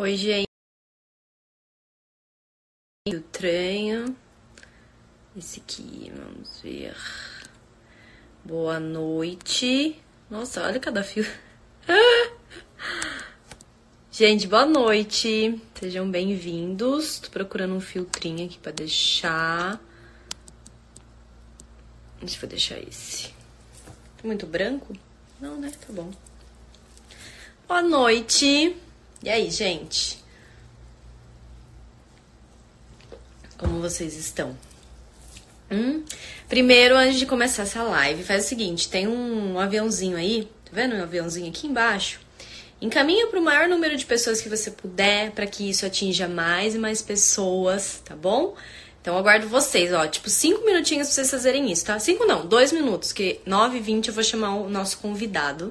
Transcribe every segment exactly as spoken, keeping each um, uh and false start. Hoje é do trem. Esse aqui, vamos ver. Boa noite. Nossa, olha cada fio. Gente, boa noite. Sejam bem-vindos. Tô procurando um filtrinho aqui pra deixar. Deixa eu deixar esse. Tá muito branco? Não, né? Tá bom. Boa noite. E aí, gente? Como vocês estão? Hum? Primeiro, antes de começar essa live, faz o seguinte, tem um aviãozinho aí, tá vendo um aviãozinho aqui embaixo? Encaminha para o maior número de pessoas que você puder, para que isso atinja mais e mais pessoas, tá bom? Então, eu aguardo vocês, ó, tipo, cinco minutinhos pra vocês fazerem isso, tá? Cinco não, dois minutos, que nove e vinte eu vou chamar o nosso convidado.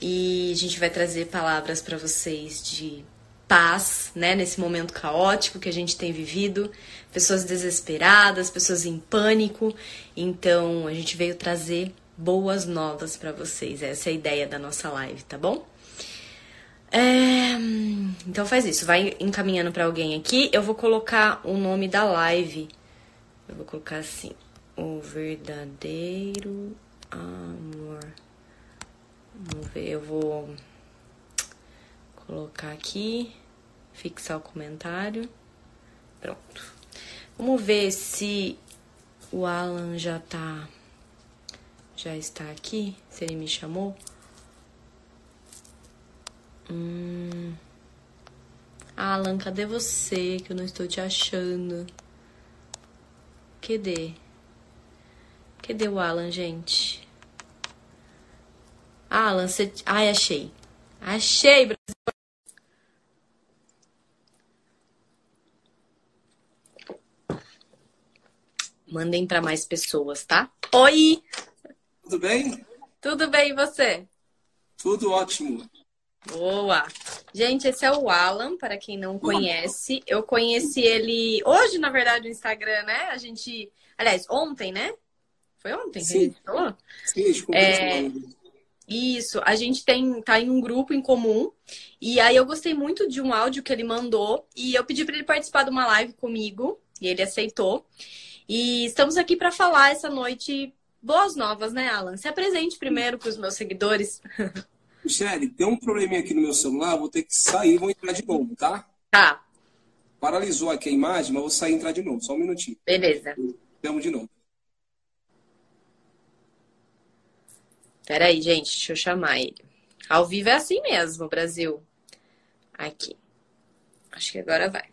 E a gente vai trazer palavras para vocês de paz, né? Nesse momento caótico que a gente tem vivido. Pessoas desesperadas, pessoas em pânico. Então, a gente veio trazer boas novas para vocês. Essa é a ideia da nossa live, tá bom? É... Então, faz isso. Vai encaminhando para alguém aqui. Eu vou colocar o nome da live. Eu vou colocar assim. O verdadeiro amor. Vamos ver, eu vou colocar aqui, fixar o comentário, pronto. Vamos ver se o Alan já tá, já está aqui, se ele me chamou. Hum. Alan, cadê você, que eu não estou te achando? Cadê? Cadê o Alan, gente? Ah, Alan, você... Ai, achei. Achei, Brasil. Mandem para mais pessoas, tá? Oi! Tudo bem? Tudo bem, e você? Tudo ótimo. Boa! Gente, esse é o Alan, para quem não conhece. Eu conheci ele hoje, na verdade, no Instagram, né? A gente... Aliás, ontem, né? Foi ontem que a gente falou? Sim, a gente conversou. Isso, a gente tem, tá em um grupo em comum, e aí eu gostei muito de um áudio que ele mandou, e eu pedi para ele participar de uma live comigo, e ele aceitou, e estamos aqui para falar essa noite boas novas, né, Alan? Se apresente primeiro para os meus seguidores. Michelle, tem um probleminha aqui no meu celular, vou ter que sair, vou entrar de novo, tá? Tá. Paralisou aqui a imagem, mas vou sair e entrar de novo, só um minutinho. Beleza. Estamos de novo. Peraí, gente, deixa eu chamar ele. Ao vivo é assim mesmo, Brasil. Aqui. Acho que agora vai.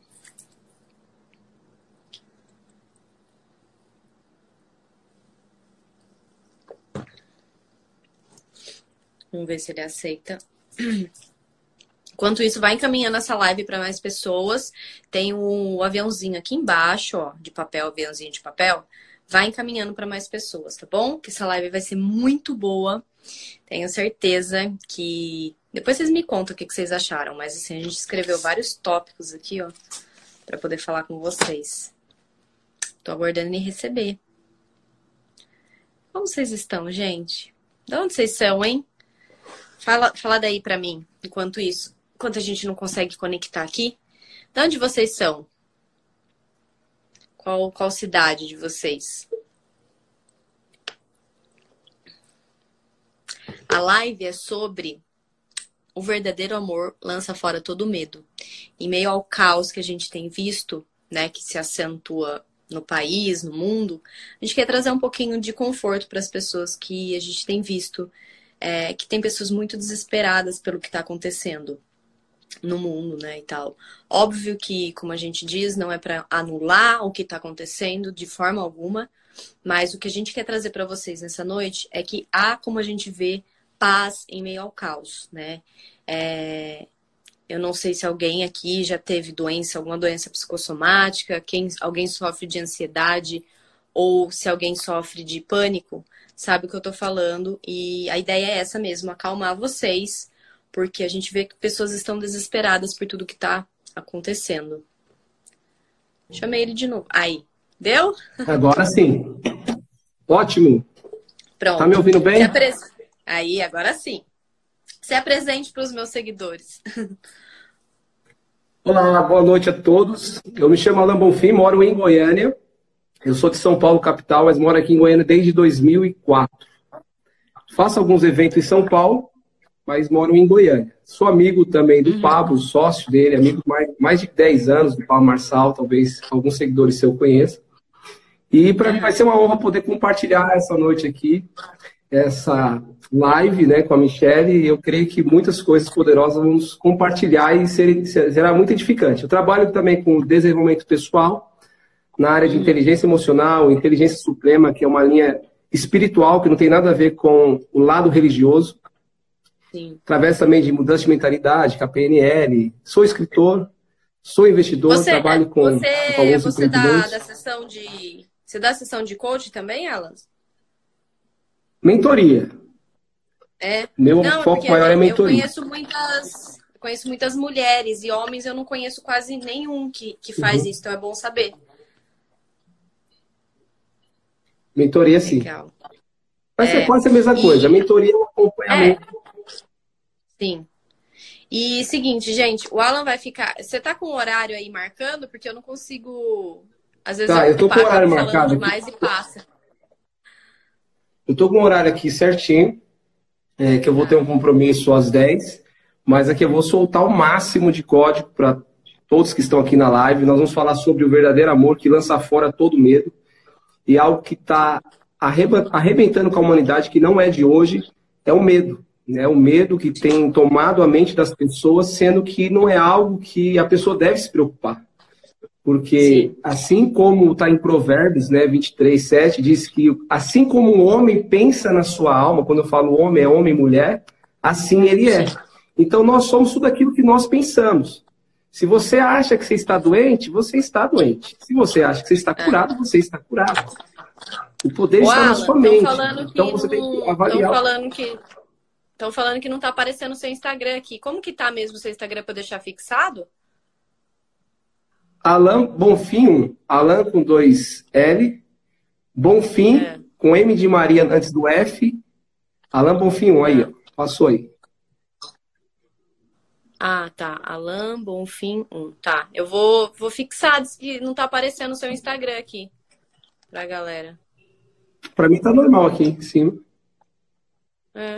Vamos ver se ele aceita. Enquanto isso, vai encaminhando essa live para mais pessoas. Tem o aviãozinho aqui embaixo, ó, de papel, aviãozinho de papel. Vai encaminhando para mais pessoas, tá bom? Que essa live vai ser muito boa. Tenho certeza que... Depois vocês me contam o que vocês acharam. Mas assim, a gente escreveu vários tópicos aqui, ó. Pra poder falar com vocês. Tô aguardando ele receber. Como vocês estão, gente? De onde vocês são, hein? Fala, fala daí pra mim, enquanto isso. Enquanto a gente não consegue conectar aqui. De onde vocês são? Qual, qual cidade de vocês? A live é sobre o verdadeiro amor lança fora todo medo. Em meio ao caos que a gente tem visto, né, que se acentua no país, no mundo, a gente quer trazer um pouquinho de conforto para as pessoas que a gente tem visto, é, que tem pessoas muito desesperadas pelo que está acontecendo no mundo, né, e tal. Óbvio que, como a gente diz, não é para anular o que está acontecendo de forma alguma, mas o que a gente quer trazer para vocês nessa noite é que há, como a gente vê, paz em meio ao caos, né? É... Eu não sei se alguém aqui já teve doença, alguma doença psicossomática, quem, alguém sofre de ansiedade ou se alguém sofre de pânico, sabe o que eu tô falando, e a ideia é essa mesmo, acalmar vocês, porque a gente vê que pessoas estão desesperadas por tudo que está acontecendo. Chamei ele de novo. Aí, deu? Agora sim. Ótimo. Pronto. Tá me ouvindo bem? Apres... Aí, agora sim. Se apresente para os meus seguidores. Olá, boa noite a todos. Eu me chamo Alan Bonfim, moro em Goiânia. Eu sou de São Paulo, capital, mas moro aqui em Goiânia desde dois mil e quatro. Faço alguns eventos em São Paulo, mas moro em Goiânia. Sou amigo também do Pabllo, sócio dele, amigo mais, mais de dez anos, do Pabllo Marçal, talvez alguns seguidores seu conheçam. E pra, vai ser uma honra poder compartilhar essa noite aqui, essa live, né, com a Michelle, e eu creio que muitas coisas poderosas vamos compartilhar e ser, será muito edificante. Eu trabalho também com desenvolvimento pessoal, na área de inteligência emocional, inteligência suprema, que é uma linha espiritual, que não tem nada a ver com o lado religioso. Sim. Através também de mudança de mentalidade, K P N L. Sou escritor, sou investidor, você, trabalho com... Você, com alguns você dá, dá sessão de... Você dá sessão de coach também, Alan? Mentoria. É. Meu não, foco maior é mentoria. Eu conheço muitas, conheço muitas mulheres e homens, eu não conheço quase nenhum que, que faz uhum. isso, então é bom saber. Mentoria, sim. Legal. Vai ser é, quase a mesma coisa. E... A mentoria é um acompanhamento. É. Sim. E seguinte, gente, o Alan vai ficar... Você tá com o horário aí marcando? Porque eu não consigo... Às vezes tá, eu, eu tô pago, com o horário marcado demais e passa. Eu tô com o horário aqui certinho, é, que eu vou ter um compromisso às dez, mas aqui eu vou soltar o máximo de código para todos que estão aqui na live. Nós vamos falar sobre o verdadeiro amor que lança fora todo medo. E algo que está arrebentando com a humanidade, que não é de hoje, é o medo. Né? O medo que tem tomado a mente das pessoas, sendo que não é algo que a pessoa deve se preocupar. Porque, sim, assim como está em Provérbios, né, vinte e três, sete, diz que assim como o homem pensa na sua alma, quando eu falo homem, é homem e mulher, assim ele é. Sim. Então nós somos tudo aquilo que nós pensamos. Se você acha que você está doente, você está doente. Se você acha que você está curado, você está curado. O poder Uau, está na sua mente. Então você não... tem que avaliar. Estão falando que, estão falando que não está aparecendo o seu Instagram aqui. Como que está mesmo o seu Instagram para deixar fixado? Alan Bonfim, Alan com dois L, Bonfim é. com M de Maria antes do F, Alan Bonfim, aí, ó, passou aí. Ah, tá. Alan Bonfim um. Tá. Eu vou, vou fixar, que não tá aparecendo o seu Instagram aqui pra galera. Pra mim tá normal aqui em cima. É.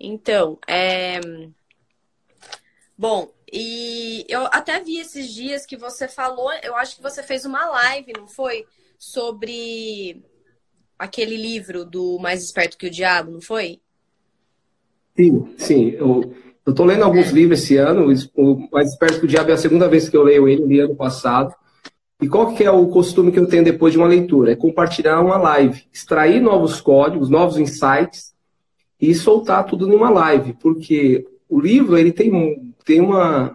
Então, é... Bom, e eu até vi esses dias que você falou, eu acho que você fez uma live, não foi? Sobre aquele livro do Mais Esperto que o Diabo, não foi? Sim, sim. Eu... Eu estou lendo alguns livros esse ano, o Mais Esperto que o Diabo é a segunda vez que eu leio ele, li ano passado. E qual que é o costume que eu tenho depois de uma leitura? É compartilhar uma live, extrair novos códigos, novos insights e soltar tudo numa live. Porque o livro ele tem, tem uma,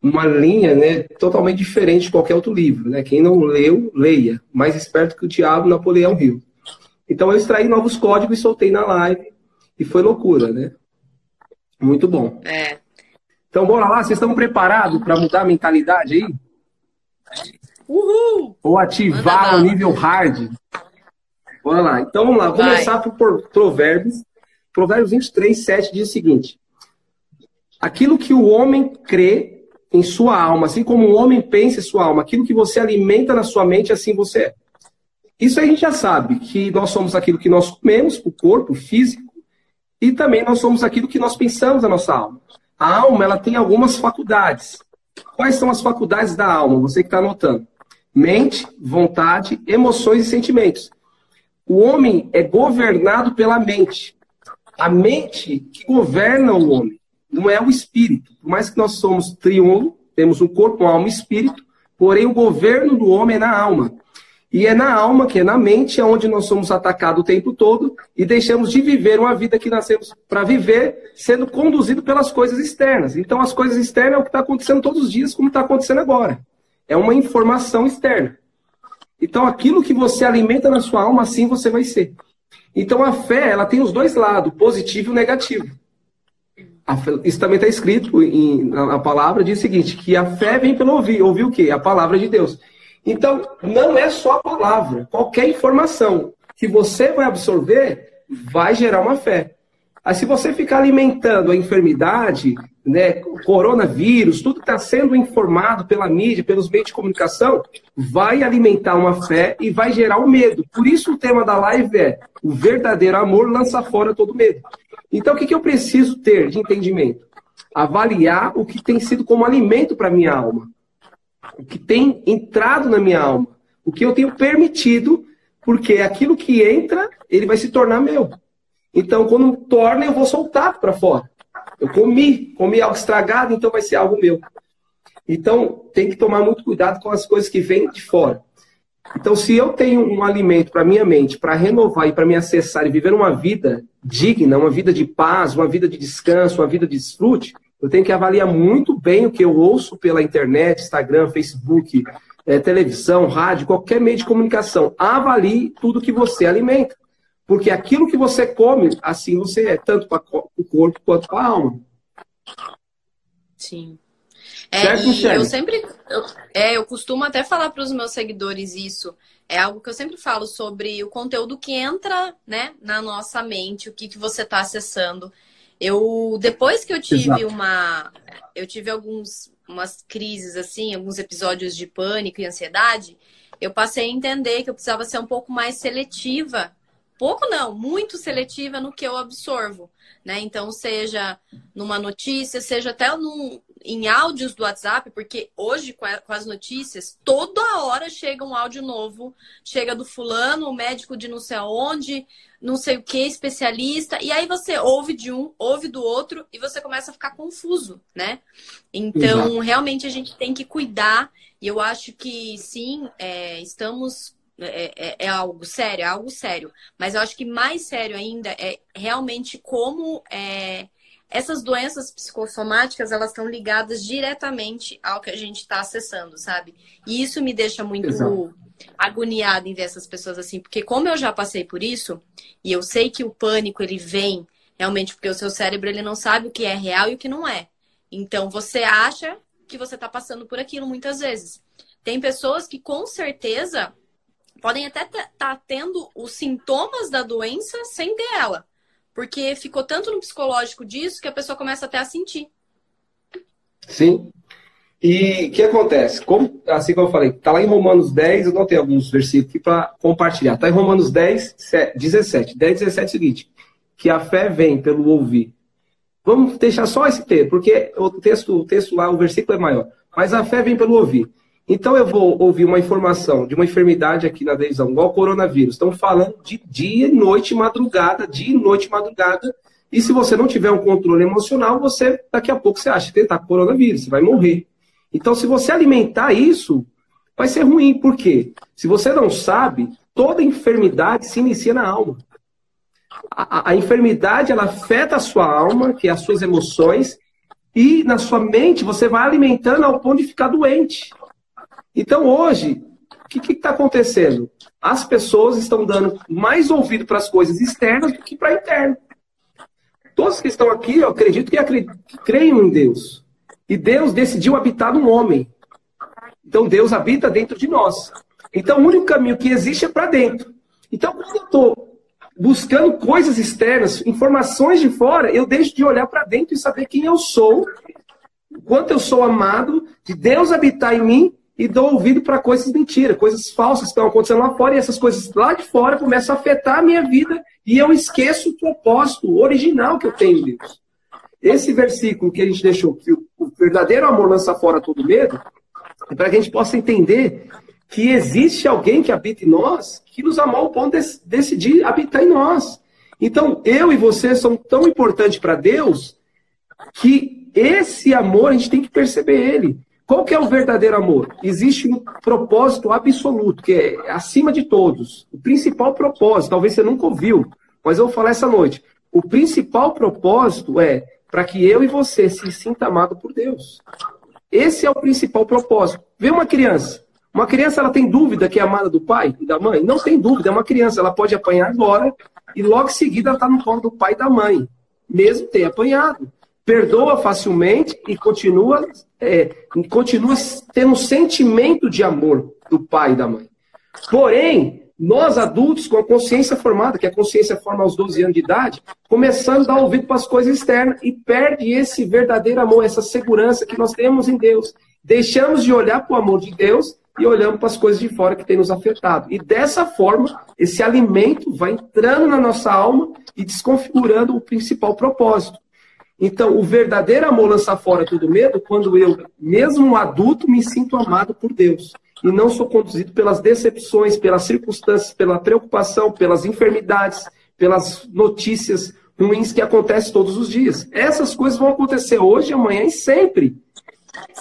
uma linha, né, totalmente diferente de qualquer outro livro. Né? Quem não leu, leia. Mais Esperto que o Diabo, Napoleão Rio. Então eu extraí novos códigos e soltei na live e foi loucura, né? Muito bom. É. Então, bora lá. Vocês estão preparados para mudar a mentalidade aí? Uhul! Ou ativar o nível hard? Bora lá. Então, vamos lá. Vou começar por Provérbios. Provérbios vinte e três, sete diz o seguinte. Aquilo que o homem crê em sua alma, assim como o homem pensa em sua alma, aquilo que você alimenta na sua mente, assim você é. Isso a gente já sabe, que nós somos aquilo que nós comemos, o corpo, o físico, e também nós somos aquilo que nós pensamos na nossa alma. A alma, ela tem algumas faculdades. Quais são as faculdades da alma? Você que está anotando. Mente, vontade, emoções e sentimentos. O homem é governado pela mente. A mente que governa o homem, não é o espírito. Por mais que nós somos triuno, temos um corpo, uma alma e espírito, porém o governo do homem é na alma. E é na alma, que é na mente, é onde nós somos atacados o tempo todo e deixamos de viver uma vida que nascemos para viver, sendo conduzido pelas coisas externas. Então, as coisas externas é o que está acontecendo todos os dias, como está acontecendo agora. É uma informação externa. Então, aquilo que você alimenta na sua alma, assim você vai ser. Então, a fé, ela tem os dois lados, positivo e negativo. Isso também está escrito em, na palavra, diz o seguinte, que a fé vem pelo ouvir. Ouvir o quê? A palavra de Deus. Então, não é só a palavra. Qualquer informação que você vai absorver, vai gerar uma fé. Aí, se você ficar alimentando a enfermidade, né, coronavírus, tudo que está sendo informado pela mídia, pelos meios de comunicação, vai alimentar uma fé e vai gerar o medo. Por isso o tema da live é: o verdadeiro amor lança fora todo medo. Então o que, que eu preciso ter de entendimento? Avaliar o que tem sido como alimento para a minha alma, o que tem entrado na minha alma, o que eu tenho permitido, porque aquilo que entra, ele vai se tornar meu. Então quando torna, eu vou soltar para fora. Eu comi, comi algo estragado, então vai ser algo meu. Então, tem que tomar muito cuidado com as coisas que vêm de fora. Então, se eu tenho um alimento para minha mente, para renovar e para me acessar e viver uma vida digna, uma vida de paz, uma vida de descanso, uma vida de desfrute, eu tenho que avaliar muito bem o que eu ouço pela internet, Instagram, Facebook, é, televisão, rádio, qualquer meio de comunicação. Avalie tudo que você alimenta. Porque aquilo que você come, assim você é, tanto para o corpo quanto para a alma. Sim. É, certo, Michelle? Eu sempre, eu, é, eu costumo até falar para os meus seguidores isso. É algo que eu sempre falo sobre o conteúdo que entra, né, na nossa mente, o que, que você está acessando. Eu, depois que eu tive Exato. uma, eu tive alguns, umas crises assim, alguns episódios de pânico e ansiedade, eu passei a entender que eu precisava ser um pouco mais seletiva. Pouco não, muito seletiva no que eu absorvo, né? Então, seja numa notícia, seja até num, em áudios do WhatsApp, porque hoje, com, a, com as notícias, toda hora chega um áudio novo. Chega do fulano, o médico de não sei aonde, não sei o que, especialista. E aí você ouve de um, ouve do outro e você começa a ficar confuso, né? Então, Exato. realmente, a gente tem que cuidar. E eu acho que, sim, é, estamos... É, é, é algo sério, é algo sério. Mas eu acho que mais sério ainda é realmente como é, essas doenças psicossomáticas, elas estão ligadas diretamente ao que a gente está acessando, sabe? E isso me deixa muito Exato. agoniada em ver essas pessoas assim. Porque como eu já passei por isso, e eu sei que o pânico, ele vem realmente porque o seu cérebro, ele não sabe o que é real e o que não é. Então você acha que você está passando por aquilo muitas vezes. Tem pessoas que com certeza... podem até estar tendo os sintomas da doença sem ter ela. Porque ficou tanto no psicológico disso que a pessoa começa até a sentir. Sim. E o que acontece? Como, assim como eu falei, está lá em Romanos dez, eu não tenho alguns versículos aqui para compartilhar. Está em Romanos dez, dezessete. dez, dezessete é o seguinte: que a fé vem pelo ouvir. Vamos deixar só esse texto, porque o texto, o texto lá, o versículo é maior. Mas a fé vem pelo ouvir. Então eu vou ouvir uma informação de uma enfermidade aqui na televisão, igual o coronavírus. Estão falando de dia e noite, madrugada, dia e noite, madrugada. E se você não tiver um controle emocional, você daqui a pouco você acha que está com coronavírus, você vai morrer. Então se você alimentar isso, vai ser ruim. Por quê? Se você não sabe, toda enfermidade se inicia na alma. A, a, a enfermidade, ela afeta a sua alma, que é as suas emoções. E na sua mente você vai alimentando ao ponto de ficar doente. Então, hoje, o que está acontecendo? As pessoas estão dando mais ouvido para as coisas externas do que para a interna. Todos que estão aqui, eu acredito que, acredito que creiam em Deus. E Deus decidiu habitar num homem. Então, Deus habita dentro de nós. Então, o único caminho que existe é para dentro. Então, quando eu estou buscando coisas externas, informações de fora, eu deixo de olhar para dentro e saber quem eu sou, o quanto eu sou amado, de Deus habitar em mim, e dou ouvido para coisas mentiras, coisas falsas que estão acontecendo lá fora, e essas coisas lá de fora começam a afetar a minha vida, e eu esqueço o propósito original que eu tenho em Deus. Esse versículo que a gente deixou, que o verdadeiro amor lança fora todo medo, é para que a gente possa entender que existe alguém que habita em nós, que nos amou ao ponto de decidir habitar em nós. Então, eu e você são tão importantes para Deus, que esse amor, a gente tem que perceber ele. Qual que é o verdadeiro amor? Existe um propósito absoluto, que é acima de todos. O principal propósito, talvez você nunca ouviu, mas eu vou falar essa noite. O principal propósito é para que eu e você se sinta amado por Deus. Esse é o principal propósito. Vê uma criança. Uma criança, ela tem dúvida que é amada do pai e da mãe? Não tem dúvida, é uma criança. Ela pode apanhar agora e logo em seguida ela está no colo do pai e da mãe. Mesmo ter apanhado. Perdoa facilmente e continua, é, continua tendo um sentimento de amor do pai e da mãe. Porém, nós adultos, com a consciência formada, que a consciência forma aos doze anos de idade, começamos a dar ouvido para as coisas externas e perde esse verdadeiro amor, essa segurança que nós temos em Deus. Deixamos de olhar para o amor de Deus e olhamos para as coisas de fora que tem nos afetado. E dessa forma, esse alimento vai entrando na nossa alma e desconfigurando o principal propósito. Então, o verdadeiro amor lança fora todo medo quando eu, mesmo um adulto, me sinto amado por Deus. E não sou conduzido pelas decepções, pelas circunstâncias, pela preocupação, pelas enfermidades, pelas notícias ruins que acontecem todos os dias. Essas coisas vão acontecer hoje, amanhã e sempre.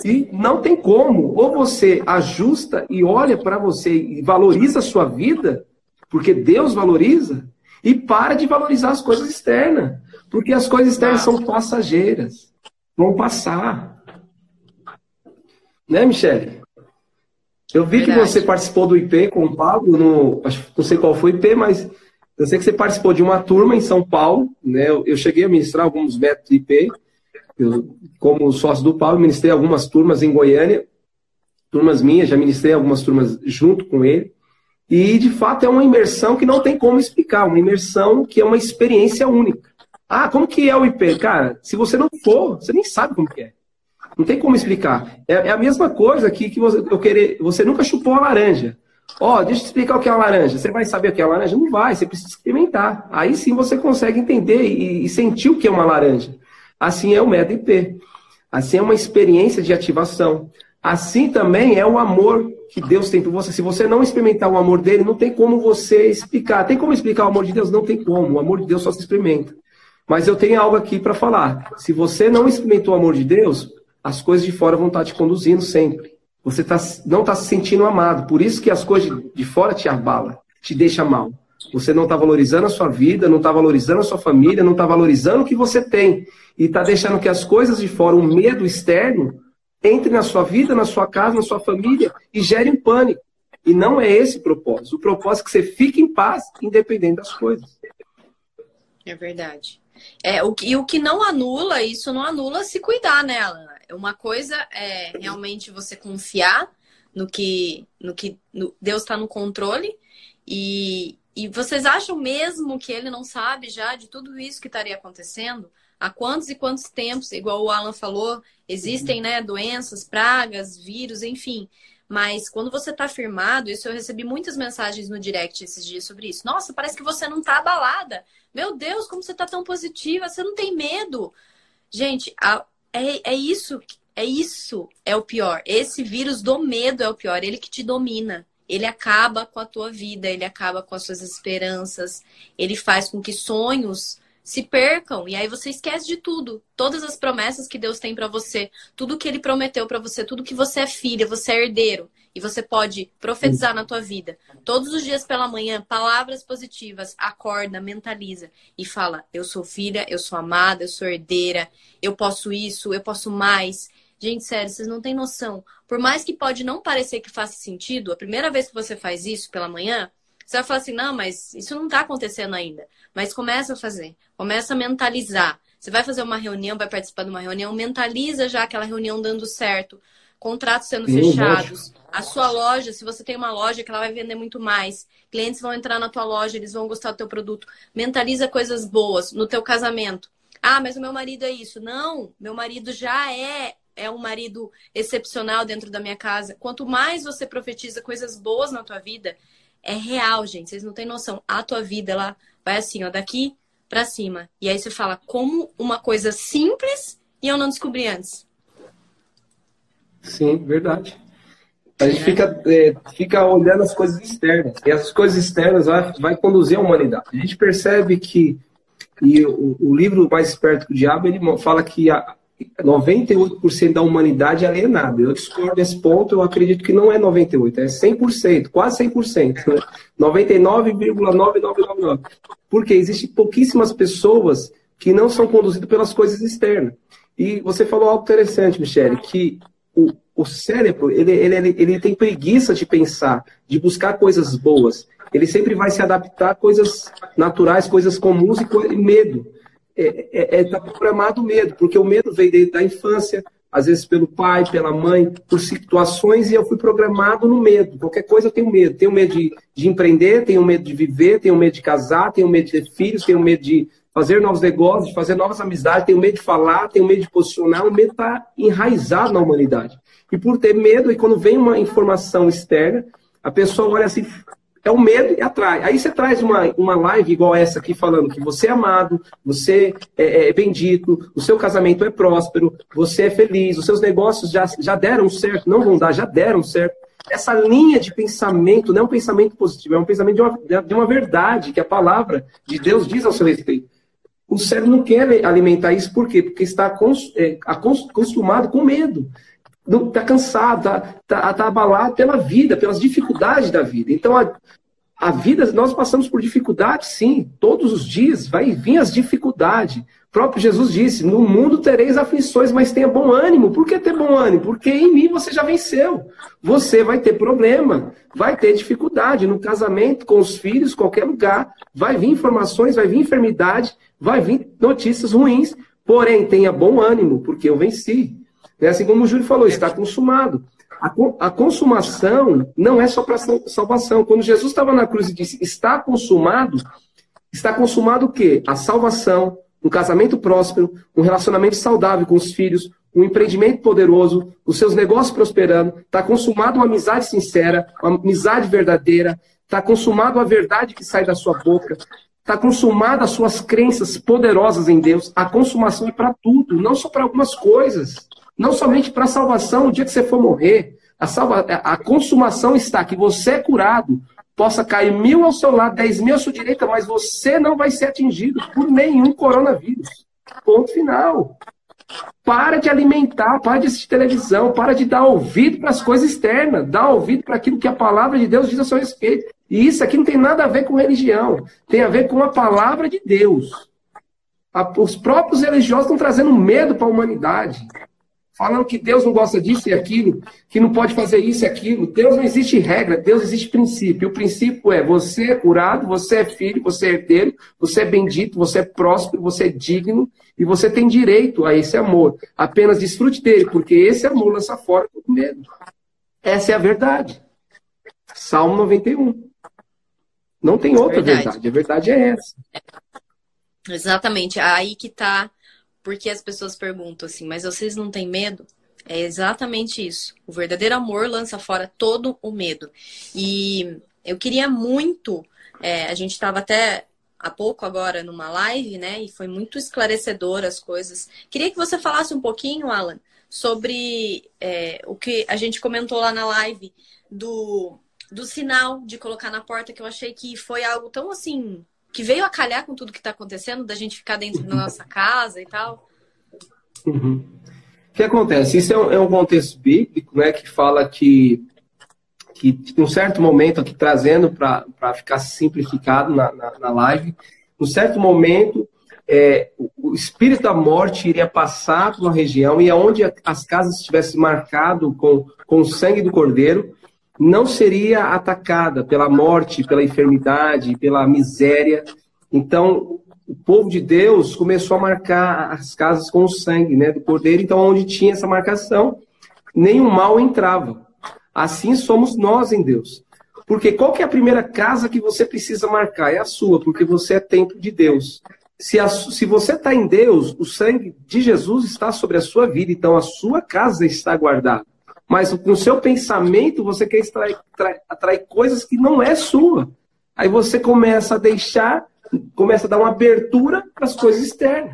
E não tem como. Ou você ajusta e olha para você e valoriza a sua vida, porque Deus valoriza, e para de valorizar as coisas externas. Porque as coisas externas são passageiras. Vão passar. Né, Michelle? Eu vi Verdade. que você participou do I P com o Pabllo, no, não sei qual foi o I P, mas eu sei que você participou de uma turma em São Paulo, né? Eu, eu cheguei a ministrar alguns métodos do I P, eu, como sócio do Pabllo, ministrei algumas turmas em Goiânia, turmas minhas, já ministrei algumas turmas junto com ele, e de fato é uma imersão que não tem como explicar, uma imersão que é uma experiência única. Ah, como que é o I P? Cara, se você não for, você nem sabe como que é. Não tem como explicar. É a mesma coisa que, que você, eu querer, você nunca chupou a laranja. Ó, oh, deixa eu te explicar o que é uma laranja. Você vai saber o que é uma laranja? Não vai, você precisa experimentar. Aí sim você consegue entender e, e sentir o que é uma laranja. Assim é o método I P. Assim é uma experiência de ativação. Assim também é o amor que Deus tem por você. Se você não experimentar o amor dele, não tem como você explicar. Tem como explicar o amor de Deus? Não tem como. O amor de Deus só se experimenta. Mas eu tenho algo aqui para falar. Se você não experimentou o amor de Deus, as coisas de fora vão estar te conduzindo sempre. Você tá, não está se sentindo amado. Por isso que as coisas de, de fora te abalam, te deixam mal. Você não está valorizando a sua vida, não está valorizando a sua família, não está valorizando o que você tem. E está deixando que as coisas de fora, o medo externo, entre na sua vida, na sua casa, na sua família e gere um pânico. E não é esse o propósito. O propósito é que você fique em paz, independente das coisas. É verdade. É, o que, e o que não anula, isso não anula se cuidar, né, Alan? Uma coisa é realmente você confiar no que, no que no, Deus está no controle e, e vocês acham mesmo que ele não sabe já de tudo isso que estaria acontecendo? Há quantos e quantos tempos, igual o Alan falou, existem, né, doenças, pragas, vírus, enfim. Mas quando você está firmado, isso eu recebi muitas mensagens no direct esses dias sobre isso. Nossa, parece que você não está abalada. Meu Deus, como você está tão positiva, você não tem medo. Gente, a... É, é isso, é isso é o pior. Esse vírus do medo é o pior, ele que te domina. Ele acaba com a tua vida, ele acaba com as suas esperanças, ele faz com que sonhos se percam e aí você esquece de tudo. Todas as promessas que Deus tem pra você, tudo que ele prometeu pra você, tudo que você é filha, você é herdeiro e você pode profetizar na tua vida. Todos os dias pela manhã, palavras positivas, acorda, mentaliza e fala, eu sou filha, eu sou amada, eu sou herdeira, eu posso isso, eu posso mais. Gente, sério, vocês não têm noção. Por mais que pode não parecer que faça sentido, a primeira vez que você faz isso pela manhã, você vai falar assim, não, mas isso não tá acontecendo ainda. Mas começa a fazer, começa a mentalizar. Você vai fazer uma reunião, vai participar de uma reunião, mentaliza já aquela reunião dando certo, contratos sendo Meu fechados, Deus. A sua loja, se você tem uma loja que ela vai vender muito mais, clientes vão entrar na tua loja, eles vão gostar do teu produto. Mentaliza coisas boas no teu casamento. Ah, mas o meu marido é isso. Não, meu marido já é... é um marido excepcional dentro da minha casa. Quanto mais você profetiza coisas boas na tua vida, é real, gente. Vocês não têm noção. A tua vida, ela vai assim, ó, daqui pra cima. E aí você fala, como uma coisa simples e eu não descobri antes. Sim, verdade. A gente é. fica, é, fica olhando as coisas externas. E essas coisas externas vai, vai conduzir a humanidade. A gente percebe que... E o, o livro Mais Esperto que o Diabo, ele fala que a noventa e oito por cento da humanidade é alienada. Eu discordo desse ponto, eu acredito que não é noventa e oito por cento, é cem por cento, quase cem por cento. Né? noventa e nove vírgula nove nove nove nove. Porque existem pouquíssimas pessoas que não são conduzidas pelas coisas externas. E você falou algo interessante, Michelle, que o, o cérebro, ele, ele, ele tem preguiça de pensar, de buscar coisas boas. Ele sempre vai se adaptar a coisas naturais, coisas comuns e, co- e medo. Está é, é, é, programado o medo, porque o medo veio da infância, às vezes pelo pai, pela mãe, por situações, e eu fui programado no medo. Qualquer coisa eu tenho medo. Tenho medo de, de empreender, tenho medo de viver, tenho medo de casar, tenho medo de ter filhos, tenho medo de fazer novos negócios, de fazer novas amizades, tenho medo de falar, tenho medo de posicionar. O medo está enraizado na humanidade. E por ter medo, e quando vem uma informação externa, a pessoa olha assim, é o medo e atrai. Aí você traz uma, uma live igual essa aqui, falando que você é amado, você é, é bendito, o seu casamento é próspero, você é feliz, os seus negócios já, já deram certo, não vão dar, já deram certo. Essa linha de pensamento não é um pensamento positivo, é um pensamento de uma, de uma verdade, que a palavra de Deus diz ao seu respeito. O cérebro não quer alimentar isso, por quê? Porque está acostumado com medo. Está cansado, está tá, tá abalado pela vida, pelas dificuldades da vida. Então, a, a vida, nós passamos por dificuldades, sim. Todos os dias vai vir as dificuldades. O próprio Jesus disse, no mundo tereis aflições, mas tenha bom ânimo. Por que ter bom ânimo? Porque em mim você já venceu. Você vai ter problema, vai ter dificuldade no casamento, com os filhos, qualquer lugar. Vai vir informações, vai vir enfermidade, vai vir notícias ruins. Porém, tenha bom ânimo, porque eu venci. É assim como o Júlio falou, está consumado. A, a consumação não é só para salvação. Quando Jesus estava na cruz e disse, está consumado, está consumado o quê? A salvação, um casamento próspero, um relacionamento saudável com os filhos, um empreendimento poderoso, os seus negócios prosperando, está consumado uma amizade sincera, uma amizade verdadeira, está consumado a verdade que sai da sua boca, está consumada as suas crenças poderosas em Deus. A consumação é para tudo, não só para algumas coisas. Não somente para a salvação, o dia que você for morrer, a, salva... a consumação está, que você é curado, possa cair mil ao seu lado, dez mil à sua direita, mas você não vai ser atingido por nenhum coronavírus. Ponto final. Para de alimentar, para de assistir televisão, para de dar ouvido para as coisas externas, dar ouvido para aquilo que a palavra de Deus diz a seu respeito. E isso aqui não tem nada a ver com religião, tem a ver com a palavra de Deus. Os próprios religiosos estão trazendo medo para a humanidade. Falando que Deus não gosta disso e aquilo, que não pode fazer isso e aquilo. Deus não existe regra, Deus existe princípio. O princípio é, você é curado, você é filho, você é herdeiro, você é bendito, você é próspero, você é digno, e você tem direito a esse amor. Apenas desfrute dele, porque esse amor lança fora todo medo. Essa é a verdade. Salmo noventa e um. Não tem outra verdade, verdade. A verdade é essa. Exatamente, aí que está... Porque as pessoas perguntam assim, mas vocês não têm medo? É exatamente isso. O verdadeiro amor lança fora todo o medo. E eu queria muito... É, a gente estava até há pouco agora numa live, né? E foi muito esclarecedor as coisas. Queria que você falasse um pouquinho, Alan, sobre é, o que a gente comentou lá na live do, do sinal de colocar na porta, que eu achei que foi algo tão assim... que veio a calhar com tudo que está acontecendo, da gente ficar dentro da nossa casa e tal. Uhum. O que acontece? Isso é um, é um contexto bíblico, né, que fala que, que num certo momento, aqui trazendo para ficar simplificado na, na, na live, num certo momento, é, o espírito da morte iria passar por uma região e onde as casas estivessem marcadas com, com o sangue do cordeiro, não seria atacada pela morte, pela enfermidade, pela miséria. Então, o povo de Deus começou a marcar as casas com o sangue, né, do cordeiro. Então, onde tinha essa marcação, nenhum mal entrava. Assim somos nós em Deus. Porque qual que é a primeira casa que você precisa marcar? É a sua, porque você é templo de Deus. Se, a, se você está em Deus, o sangue de Jesus está sobre a sua vida. Então, a sua casa está guardada. Mas no seu pensamento você quer extrair, atrai, atrai coisas que não é sua. Aí você começa a deixar, começa a dar uma abertura para as coisas externas.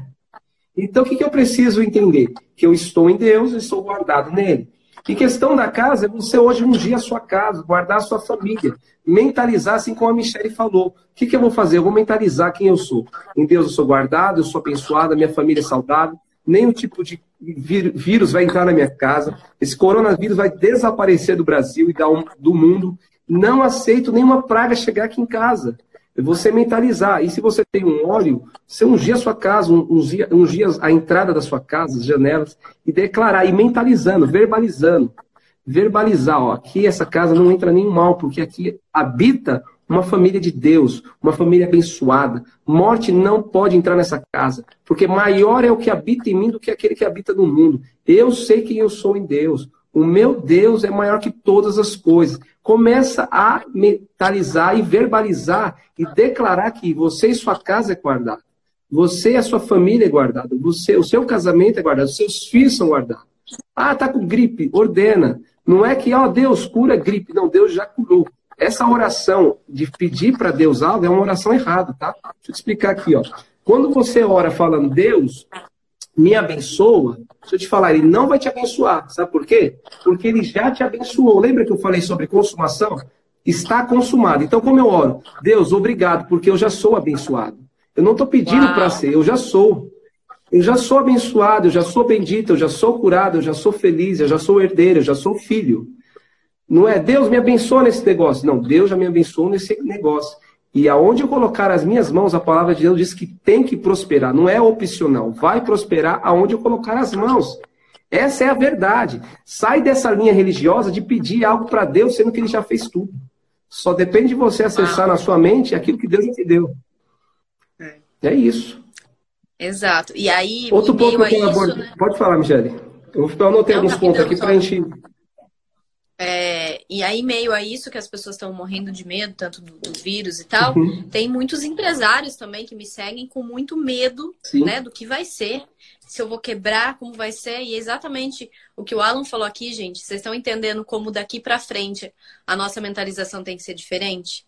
Então o que, que eu preciso entender? Que eu estou em Deus e estou guardado nele. E questão da casa é você hoje ungir a sua casa, guardar a sua família, mentalizar assim como a Michelle falou. O que, que eu vou fazer? Eu vou mentalizar quem eu sou. Em Deus eu sou guardado, eu sou abençoado, a minha família é saudável. Nenhum tipo de vírus vai entrar na minha casa. Esse coronavírus vai desaparecer do Brasil e do mundo. Não aceito nenhuma praga chegar aqui em casa. Você mentalizar. E se você tem um óleo, você ungir a sua casa, ungir, ungir a entrada da sua casa, as janelas, e declarar, e mentalizando, verbalizando. Verbalizar, ó, aqui essa casa não entra nenhum mal, porque aqui habita uma família de Deus, uma família abençoada. Morte não pode entrar nessa casa, porque maior é o que habita em mim do que aquele que habita no mundo. Eu sei quem eu sou em Deus. O meu Deus é maior que todas as coisas. Começa a mentalizar e verbalizar e declarar que você e sua casa é guardada. Você e a sua família é guardada. Você, o seu casamento é guardado. Os seus filhos são guardados. Ah, tá com gripe. Ordena. Não é que, ó, Deus cura a gripe. Não, Deus já curou. Essa oração de pedir para Deus algo é uma oração errada, tá? Deixa eu te explicar aqui, ó. Quando você ora falando, Deus, me abençoa, deixa eu te falar, ele não vai te abençoar. Sabe por quê? Porque ele já te abençoou. Lembra que eu falei sobre consumação? Está consumado. Então, como eu oro? Deus, obrigado, porque eu já sou abençoado. Eu não estou pedindo para ser, eu já sou. Eu já sou abençoado, eu já sou bendito, eu já sou curado, eu já sou feliz, eu já sou herdeiro, eu já sou filho. Não é, Deus me abençoa nesse negócio. Não, Deus já me abençoou nesse negócio. E aonde eu colocar as minhas mãos, a palavra de Deus diz que tem que prosperar. Não é opcional. Vai prosperar aonde eu colocar as mãos. Essa é a verdade. Sai dessa linha religiosa de pedir algo para Deus, sendo que ele já fez tudo. Só depende de você acessar ah. na sua mente aquilo que Deus já te deu. É, é isso. Exato. E aí, outro ponto que eu tenho abordado. Né? Pode falar, Michelle. Eu anotei alguns pontos aqui para a gente... É, e aí, meio a isso que as pessoas estão morrendo de medo, tanto do, do vírus e tal, uhum. tem muitos empresários também que me seguem com muito medo, né, do que vai ser, se eu vou quebrar, como vai ser. E exatamente o que o Alan falou aqui, gente, vocês estão entendendo como daqui pra frente a nossa mentalização tem que ser diferente?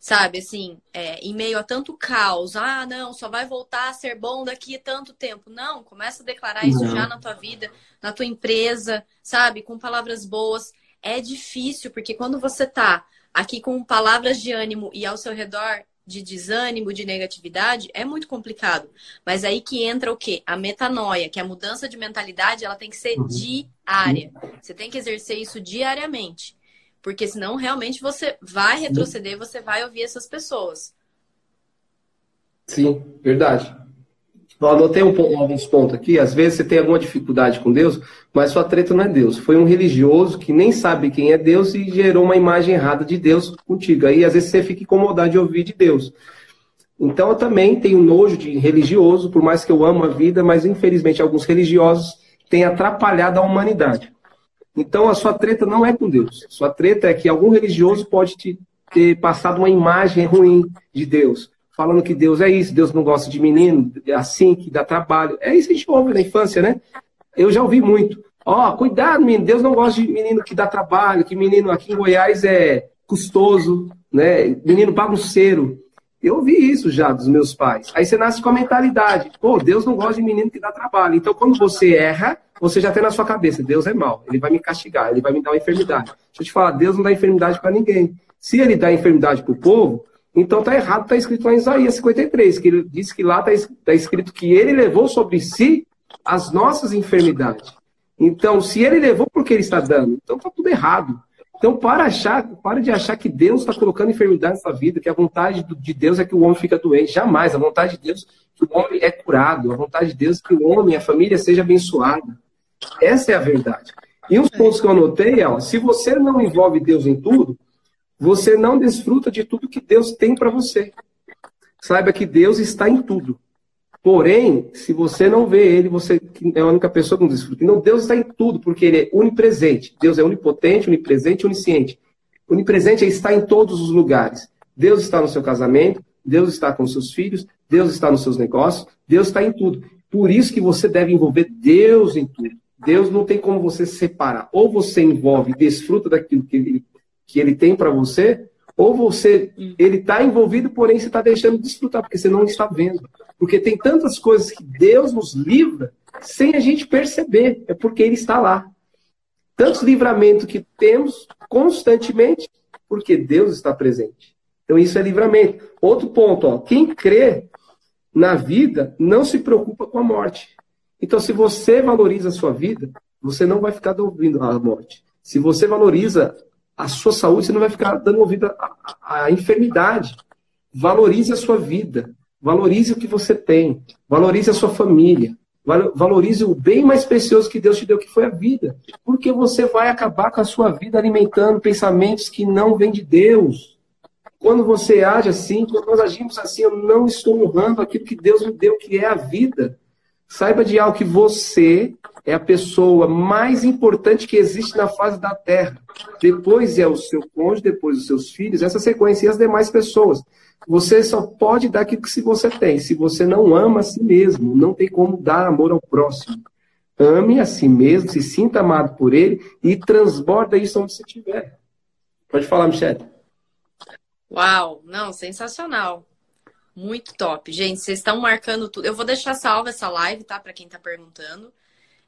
Sabe, assim, é, em meio a tanto caos, ah, não, só vai voltar a ser bom daqui a tanto tempo. Não, começa a declarar isso não. já na tua vida, na tua empresa, sabe, com palavras boas. É difícil, porque quando você tá aqui com palavras de ânimo e ao seu redor de desânimo, de negatividade, é muito complicado. Mas aí que entra o quê? A metanoia, que a mudança de mentalidade, ela tem que ser diária. Você tem que exercer isso diariamente. Porque senão realmente você vai retroceder, você vai ouvir essas pessoas. Sim, verdade. Eu anotei um ponto, alguns pontos aqui. Às vezes você tem alguma dificuldade com Deus, mas sua treta não é Deus. Foi um religioso que nem sabe quem é Deus e gerou uma imagem errada de Deus contigo. Aí às vezes você fica incomodado de ouvir de Deus. Então eu também tenho nojo de religioso, por mais que eu amo a vida, mas infelizmente alguns religiosos têm atrapalhado a humanidade. Então a sua treta não é com Deus. A sua treta é que algum religioso pode te ter passado uma imagem ruim de Deus. Falando que Deus é isso, Deus não gosta de menino, é assim, que dá trabalho. É isso que a gente ouve na infância, né? Eu já ouvi muito. Ó, oh, cuidado, menino, Deus não gosta de menino que dá trabalho, que menino aqui em Goiás é custoso, né? Menino bagunceiro. Eu ouvi isso já dos meus pais. Aí você nasce com a mentalidade. Pô, Deus não gosta de menino que dá trabalho. Então, quando você erra, você já tem na sua cabeça, Deus é mau, ele vai me castigar, ele vai me dar uma enfermidade. Deixa eu te falar, Deus não dá enfermidade para ninguém. Se ele dá enfermidade para o povo... Então tá errado, está escrito lá em Isaías cinquenta e três, que ele diz que lá está escrito que ele levou sobre si as nossas enfermidades. Então, se ele levou, por que ele está dando? Então está tudo errado. Então para, achar, para de achar que Deus está colocando enfermidade na sua vida, que a vontade de Deus é que o homem fica doente. Jamais. A vontade de Deus é que o homem é curado. A vontade de Deus é que o homem, a família seja abençoada. Essa é a verdade. E uns pontos que eu anotei, ó, se você não envolve Deus em tudo, você não desfruta de tudo que Deus tem para você. Saiba que Deus está em tudo. Porém, se você não vê Ele, você é a única pessoa que não desfruta. Então, Deus está em tudo, porque Ele é onipresente. Deus é onipotente, onipresente, onisciente. Onipresente é estar em todos os lugares. Deus está no seu casamento, Deus está com seus filhos, Deus está nos seus negócios, Deus está em tudo. Por isso que você deve envolver Deus em tudo. Deus não tem como você se separar. Ou você envolve e desfruta daquilo que Ele que ele tem para você, ou você, ele está envolvido, porém você está deixando de desfrutar, porque você não está vendo. Porque tem tantas coisas que Deus nos livra sem a gente perceber, é porque ele está lá. Tantos livramentos que temos constantemente, porque Deus está presente. Então isso é livramento. Outro ponto, ó, quem crê na vida não se preocupa com a morte. Então se você valoriza a sua vida, você não vai ficar ouvindo a morte. Se você valoriza a sua saúde, você não vai ficar dando ouvido à, à, à enfermidade. Valorize a sua vida. Valorize o que você tem. Valorize a sua família. Valorize o bem mais precioso que Deus te deu, que foi a vida. Porque você vai acabar com a sua vida alimentando pensamentos que não vêm de Deus. Quando você age assim, quando nós agimos assim, eu não estou honrando aquilo que Deus me deu, que é a vida. Saiba de algo que você é a pessoa mais importante que existe na face da Terra. Depois é o seu cônjuge, depois os seus filhos, essa sequência e as demais pessoas. Você só pode dar aquilo que você tem. Se você não ama a si mesmo, não tem como dar amor ao próximo. Ame a si mesmo, se sinta amado por ele e transborda isso onde você estiver. Pode falar, Michelle. Uau, não, sensacional. Muito top. Gente, vocês estão marcando tudo. Eu vou deixar salva essa live, tá? Pra quem tá perguntando.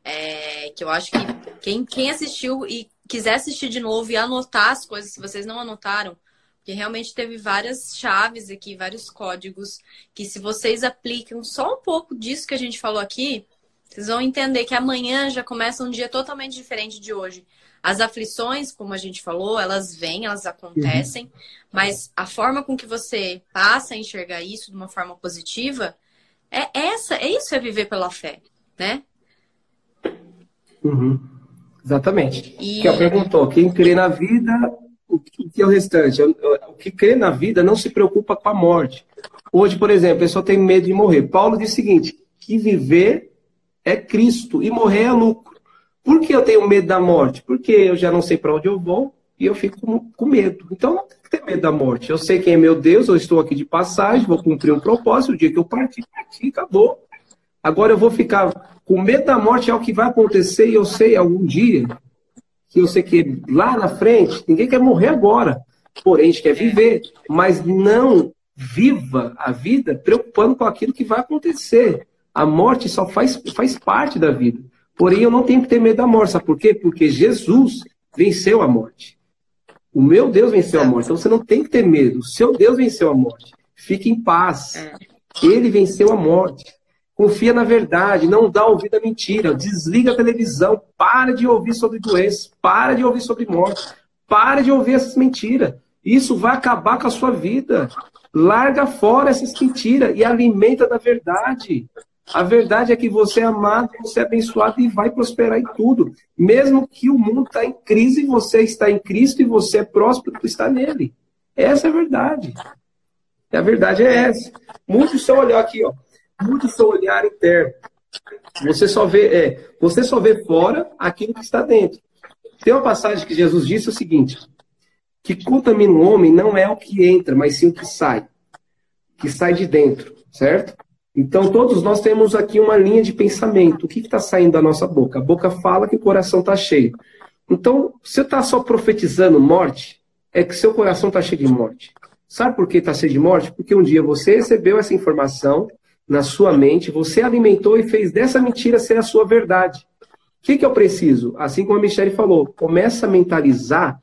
É, que eu acho que quem, quem assistiu e quiser assistir de novo e anotar as coisas, se vocês não anotaram, porque realmente teve várias chaves aqui, vários códigos, que se vocês aplicam só um pouco disso que a gente falou aqui, vocês vão entender que amanhã já começa um dia totalmente diferente de hoje. As aflições, como a gente falou, elas vêm, elas acontecem, uhum. mas a forma com que você passa a enxergar isso de uma forma positiva, é essa, é isso, é viver pela fé, né? Uhum. Exatamente. E... que ela perguntou, quem crê na vida, o que é o restante? O que crê na vida não se preocupa com a morte. Hoje, por exemplo, a pessoa tem medo de morrer. Paulo diz o seguinte, que viver é Cristo e morrer é lucro. Por que eu tenho medo da morte? Porque eu já não sei para onde eu vou e eu fico com, com medo. Então não tem que ter medo da morte. Eu sei quem é meu Deus, eu estou aqui de passagem, vou cumprir um propósito, o dia que eu partir, partir, acabou. Agora eu vou ficar com medo da morte, é o que vai acontecer e eu sei algum dia, que eu sei que lá na frente, ninguém quer morrer agora, porém a gente quer viver, mas não viva a vida preocupando com aquilo que vai acontecer. A morte só faz, faz parte da vida. Porém, eu não tenho que ter medo da morte. Sabe por quê? Porque Jesus venceu a morte. O meu Deus venceu a morte. Então, você não tem que ter medo. O seu Deus venceu a morte. Fique em paz. Ele venceu a morte. Confia na verdade. Não dá ouvido à mentira. Desliga a televisão. Para de ouvir sobre doenças. Para de ouvir sobre morte. Para de ouvir essas mentiras. Isso vai acabar com a sua vida. Larga fora essas mentiras e alimenta da verdade. A verdade é que você é amado, você é abençoado e vai prosperar em tudo. Mesmo que o mundo está em crise, você está em Cristo e você é próspero, está nele. Essa é a verdade. E a verdade é essa. Muitos são olhar aqui, ó. Muitos são olhar interno. Você só vê, é, você só vê fora aquilo que está dentro. Tem uma passagem que Jesus disse o seguinte, que contamina o homem não é o que entra, mas sim o que sai. Que sai de dentro, certo? Então, todos nós temos aqui uma linha de pensamento. O que está saindo da nossa boca? A boca fala que o coração está cheio. Então, se você está só profetizando morte, é que seu coração está cheio de morte. Sabe por que está cheio de morte? Porque um dia você recebeu essa informação na sua mente, você alimentou e fez dessa mentira ser a sua verdade. O que, que eu preciso? Assim como a Michelle falou, começa a mentalizar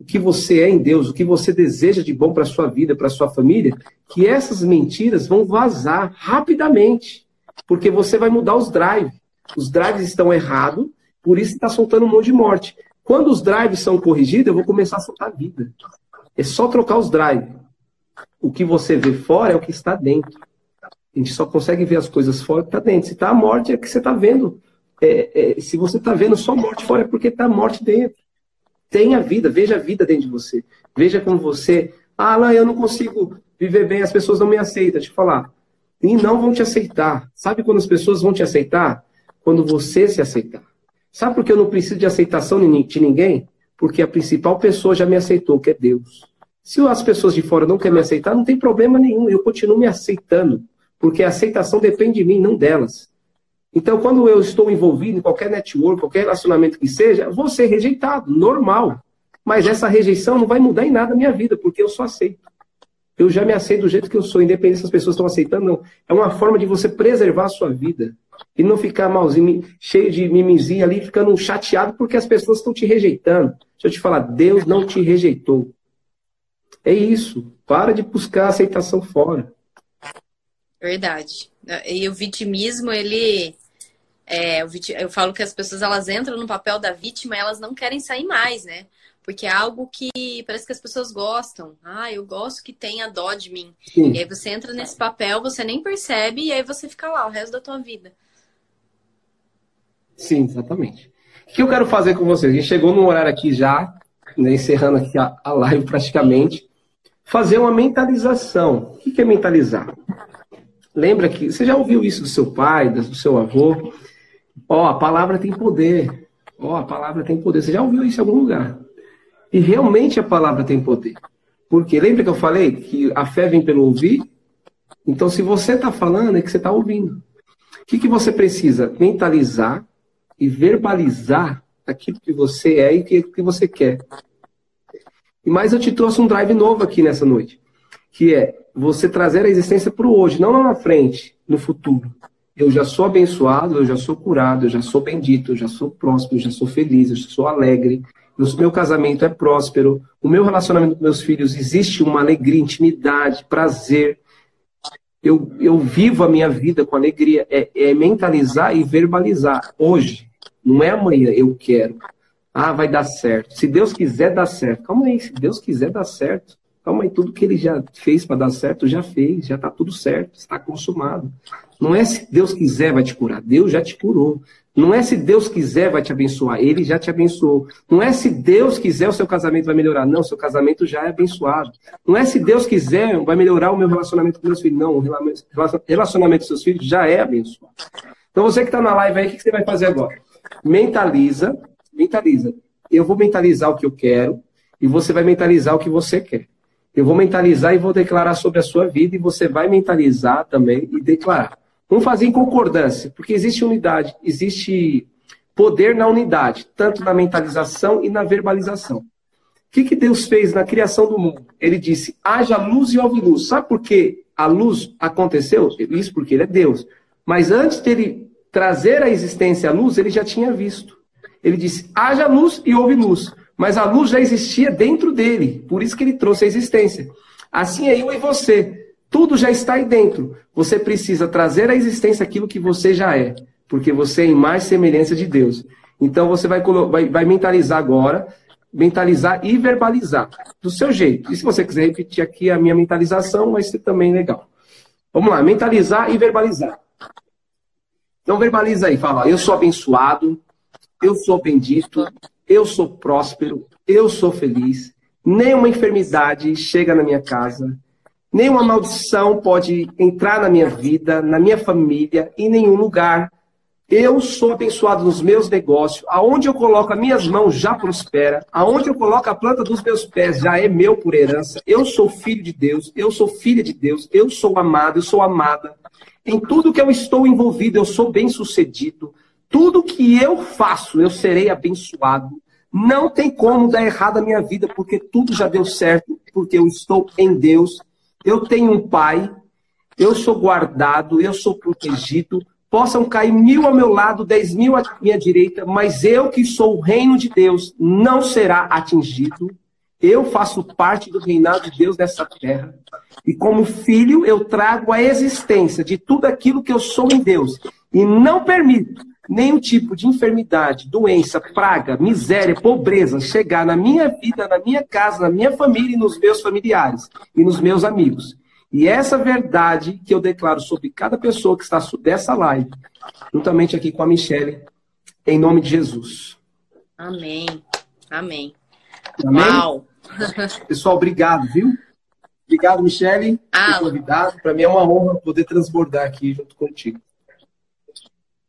o que você é em Deus, o que você deseja de bom para a sua vida, para a sua família, que essas mentiras vão vazar rapidamente, porque você vai mudar os drives. Os drives estão errados, por isso está soltando um monte de morte. Quando os drives são corrigidos, eu vou começar a soltar a vida. É só trocar os drives. O que você vê fora é o que está dentro. A gente só consegue ver as coisas fora que está dentro. Se está a morte, é que você está vendo. É, é, se você está vendo só morte fora, é porque está a morte dentro. Tenha vida, veja a vida dentro de você. Veja como você... Ah, Alan, eu não consigo viver bem, as pessoas não me aceitam. Deixa eu falar. E não vão te aceitar. Sabe quando as pessoas vão te aceitar? Quando você se aceitar. Sabe por que eu não preciso de aceitação de ninguém? Porque a principal pessoa já me aceitou, que é Deus. Se as pessoas de fora não querem me aceitar, não tem problema nenhum. Eu continuo me aceitando. Porque a aceitação depende de mim, não delas. Então, quando eu estou envolvido em qualquer network, qualquer relacionamento que seja, vou ser rejeitado, normal. Mas essa rejeição não vai mudar em nada a minha vida, porque eu só aceito. Eu já me aceito do jeito que eu sou, independente se as pessoas estão aceitando, não. É uma forma de você preservar a sua vida e não ficar malzinho, cheio de mimizinho ali, ficando chateado porque as pessoas estão te rejeitando. Deixa eu te falar, Deus não te rejeitou. É isso. Para de buscar aceitação fora. Verdade. E o vitimismo, ele... É, eu falo que as pessoas, elas entram no papel da vítima e elas não querem sair mais, né? Porque é algo que parece que as pessoas gostam. Ah, eu gosto que tenha dó de mim. Sim. E aí você entra nesse papel, você nem percebe e aí você fica lá o resto da tua vida. Sim, exatamente. O que eu quero fazer com vocês? A gente chegou num horário aqui já, né, encerrando aqui a, a live praticamente. fazer uma mentalização. O que é mentalizar? Lembra que você já ouviu isso do seu pai, do seu avô? Ó, oh, a palavra tem poder. Ó, oh, a palavra tem poder. Você já ouviu isso em algum lugar? E realmente a palavra tem poder. Porque lembra que eu falei que a fé vem pelo ouvir? Então, se você está falando, é que você está ouvindo. O que, que você precisa? Mentalizar e verbalizar aquilo que você é e aquilo que você quer. E mais, eu te trouxe um drive novo aqui nessa noite. Que é você trazer a existência para o hoje, não lá na frente, no futuro. Eu já sou abençoado, eu já sou curado, eu já sou bendito, eu já sou próspero, eu já sou feliz, eu sou alegre. Meu casamento é próspero, o meu relacionamento com meus filhos, existe uma alegria, intimidade, prazer. Eu, eu vivo a minha vida com alegria. É, é mentalizar e verbalizar. Hoje, não é amanhã, eu quero. Ah, vai dar certo. Se Deus quiser dar certo. Calma aí, se Deus quiser dar certo. Calma aí, tudo que ele já fez para dar certo, já fez, já está tudo certo, está consumado. Não é se Deus quiser vai te curar, Deus já te curou. Não é se Deus quiser vai te abençoar, ele já te abençoou. Não é se Deus quiser o seu casamento vai melhorar, não, seu casamento já é abençoado. Não é se Deus quiser vai melhorar o meu relacionamento com meus filhos, não, o relacionamento com seus filhos já é abençoado. Então você que está na live aí, o que você vai fazer agora? Mentaliza, mentaliza. Eu vou mentalizar o que eu quero e você vai mentalizar o que você quer. Eu vou mentalizar e vou declarar sobre a sua vida e você vai mentalizar também e declarar. Vamos fazer em concordância, porque existe unidade, existe poder na unidade, tanto na mentalização e na verbalização. O que, que Deus fez na criação do mundo? Ele disse, haja luz e houve luz. Sabe por que a luz aconteceu? Isso porque ele é Deus. Mas antes dele trazer à existência a luz, ele já tinha visto. Ele disse, haja luz e houve luz. Mas a luz já existia dentro dele, por isso que ele trouxe a existência. Assim é eu e você, tudo já está aí dentro. Você precisa trazer à existência aquilo que você já é, porque você é imagem e semelhança de Deus. Então você vai, vai, vai mentalizar agora, mentalizar e verbalizar, do seu jeito. E se você quiser repetir aqui a minha mentalização, vai ser também legal. Vamos lá, mentalizar e verbalizar. Então verbaliza aí, fala, eu sou abençoado, eu sou bendito, eu sou próspero, eu sou feliz, nenhuma enfermidade chega na minha casa, nenhuma maldição pode entrar na minha vida, na minha família, em nenhum lugar. Eu sou abençoado nos meus negócios, aonde eu coloco as minhas mãos já prospera, aonde eu coloco a planta dos meus pés já é meu por herança, eu sou filho de Deus, eu sou filha de Deus, eu sou amado, eu sou amada. Em tudo que eu estou envolvido, eu sou bem-sucedido. Tudo que eu faço, eu serei abençoado. Não tem como dar errado a minha vida, porque tudo já deu certo, porque eu estou em Deus. Eu tenho um pai, eu sou guardado, eu sou protegido. Possam cair mil ao meu lado, dez mil à minha direita, mas eu que sou o reino de Deus, não será atingido. Eu faço parte do reinado de Deus nessa terra. E como filho, eu trago a existência de tudo aquilo que eu sou em Deus. E não permito nenhum tipo de enfermidade, doença, praga, miséria, pobreza chegar na minha vida, na minha casa, na minha família e nos meus familiares e nos meus amigos. E essa verdade que eu declaro sobre cada pessoa que está dessa live, juntamente aqui com a Michelle, em nome de Jesus. Amém. Amém. Amém? Uau. Pessoal, obrigado, viu? Obrigado, Michelle, ah, por convidado. Para mim é uma honra poder transbordar aqui junto contigo.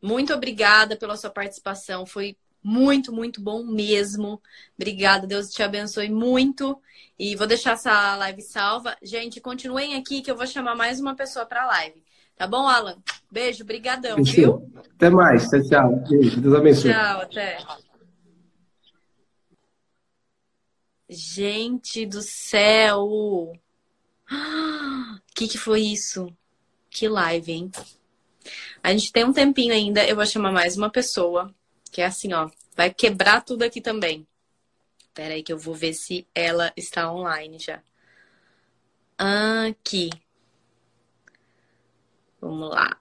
Muito obrigada pela sua participação. Foi muito, muito bom mesmo. Obrigada. Deus te abençoe muito. E vou deixar essa live salva. Gente, continuem aqui que eu vou chamar mais uma pessoa para a live. Tá bom, Alan? Beijo, brigadão, viu? Até mais. Tchau, tchau. Beijo. Deus abençoe. Tchau, até. Gente do céu! O que que foi isso? Que live, hein? A gente tem um tempinho ainda, eu vou chamar mais uma pessoa, que é assim, ó, vai quebrar tudo aqui também. Pera aí que eu vou ver se ela está online já. Aqui. Vamos lá.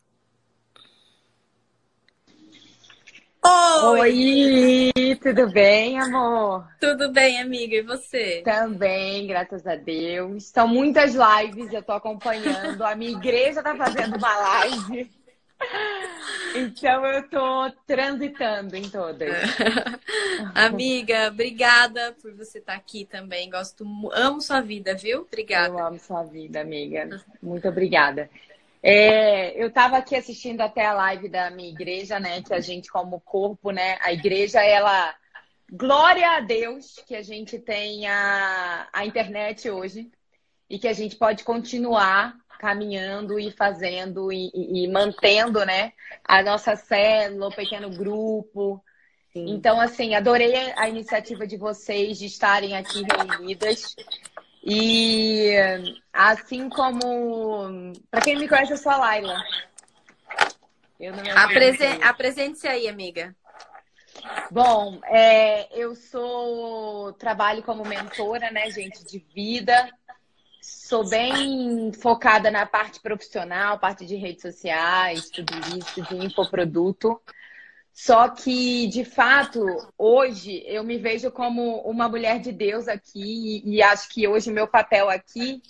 Oi! Oi, tudo bem, amor? Tudo bem, amiga, e você? Também, graças a Deus. São muitas lives, eu tô acompanhando. A minha igreja tá fazendo uma live. Então eu tô transitando em todas. Amiga, obrigada por você estar aqui também. Gosto, amo sua vida, viu? Obrigada. Eu amo sua vida, amiga. Muito obrigada. É, eu estava aqui assistindo até a live da minha igreja, né? Que a gente, como corpo, né? A igreja, ela... Glória a Deus que a gente tem a, a internet hoje e que a gente pode continuar caminhando e fazendo e, e, e mantendo, né? A nossa célula, o pequeno grupo. Sim. Então, assim, adorei a iniciativa de vocês de estarem aqui reunidas. E assim como... Para quem me conhece, eu sou a Laila. Eu não me Apresen... Apresente-se aí, amiga. Bom, é, eu sou... Trabalho como mentora, né, gente, de vida. Sou bem focada na parte profissional, parte de redes sociais, tudo isso, de infoproduto. Só que, de fato, hoje eu me vejo como uma mulher de Deus aqui e acho que hoje o meu papel aqui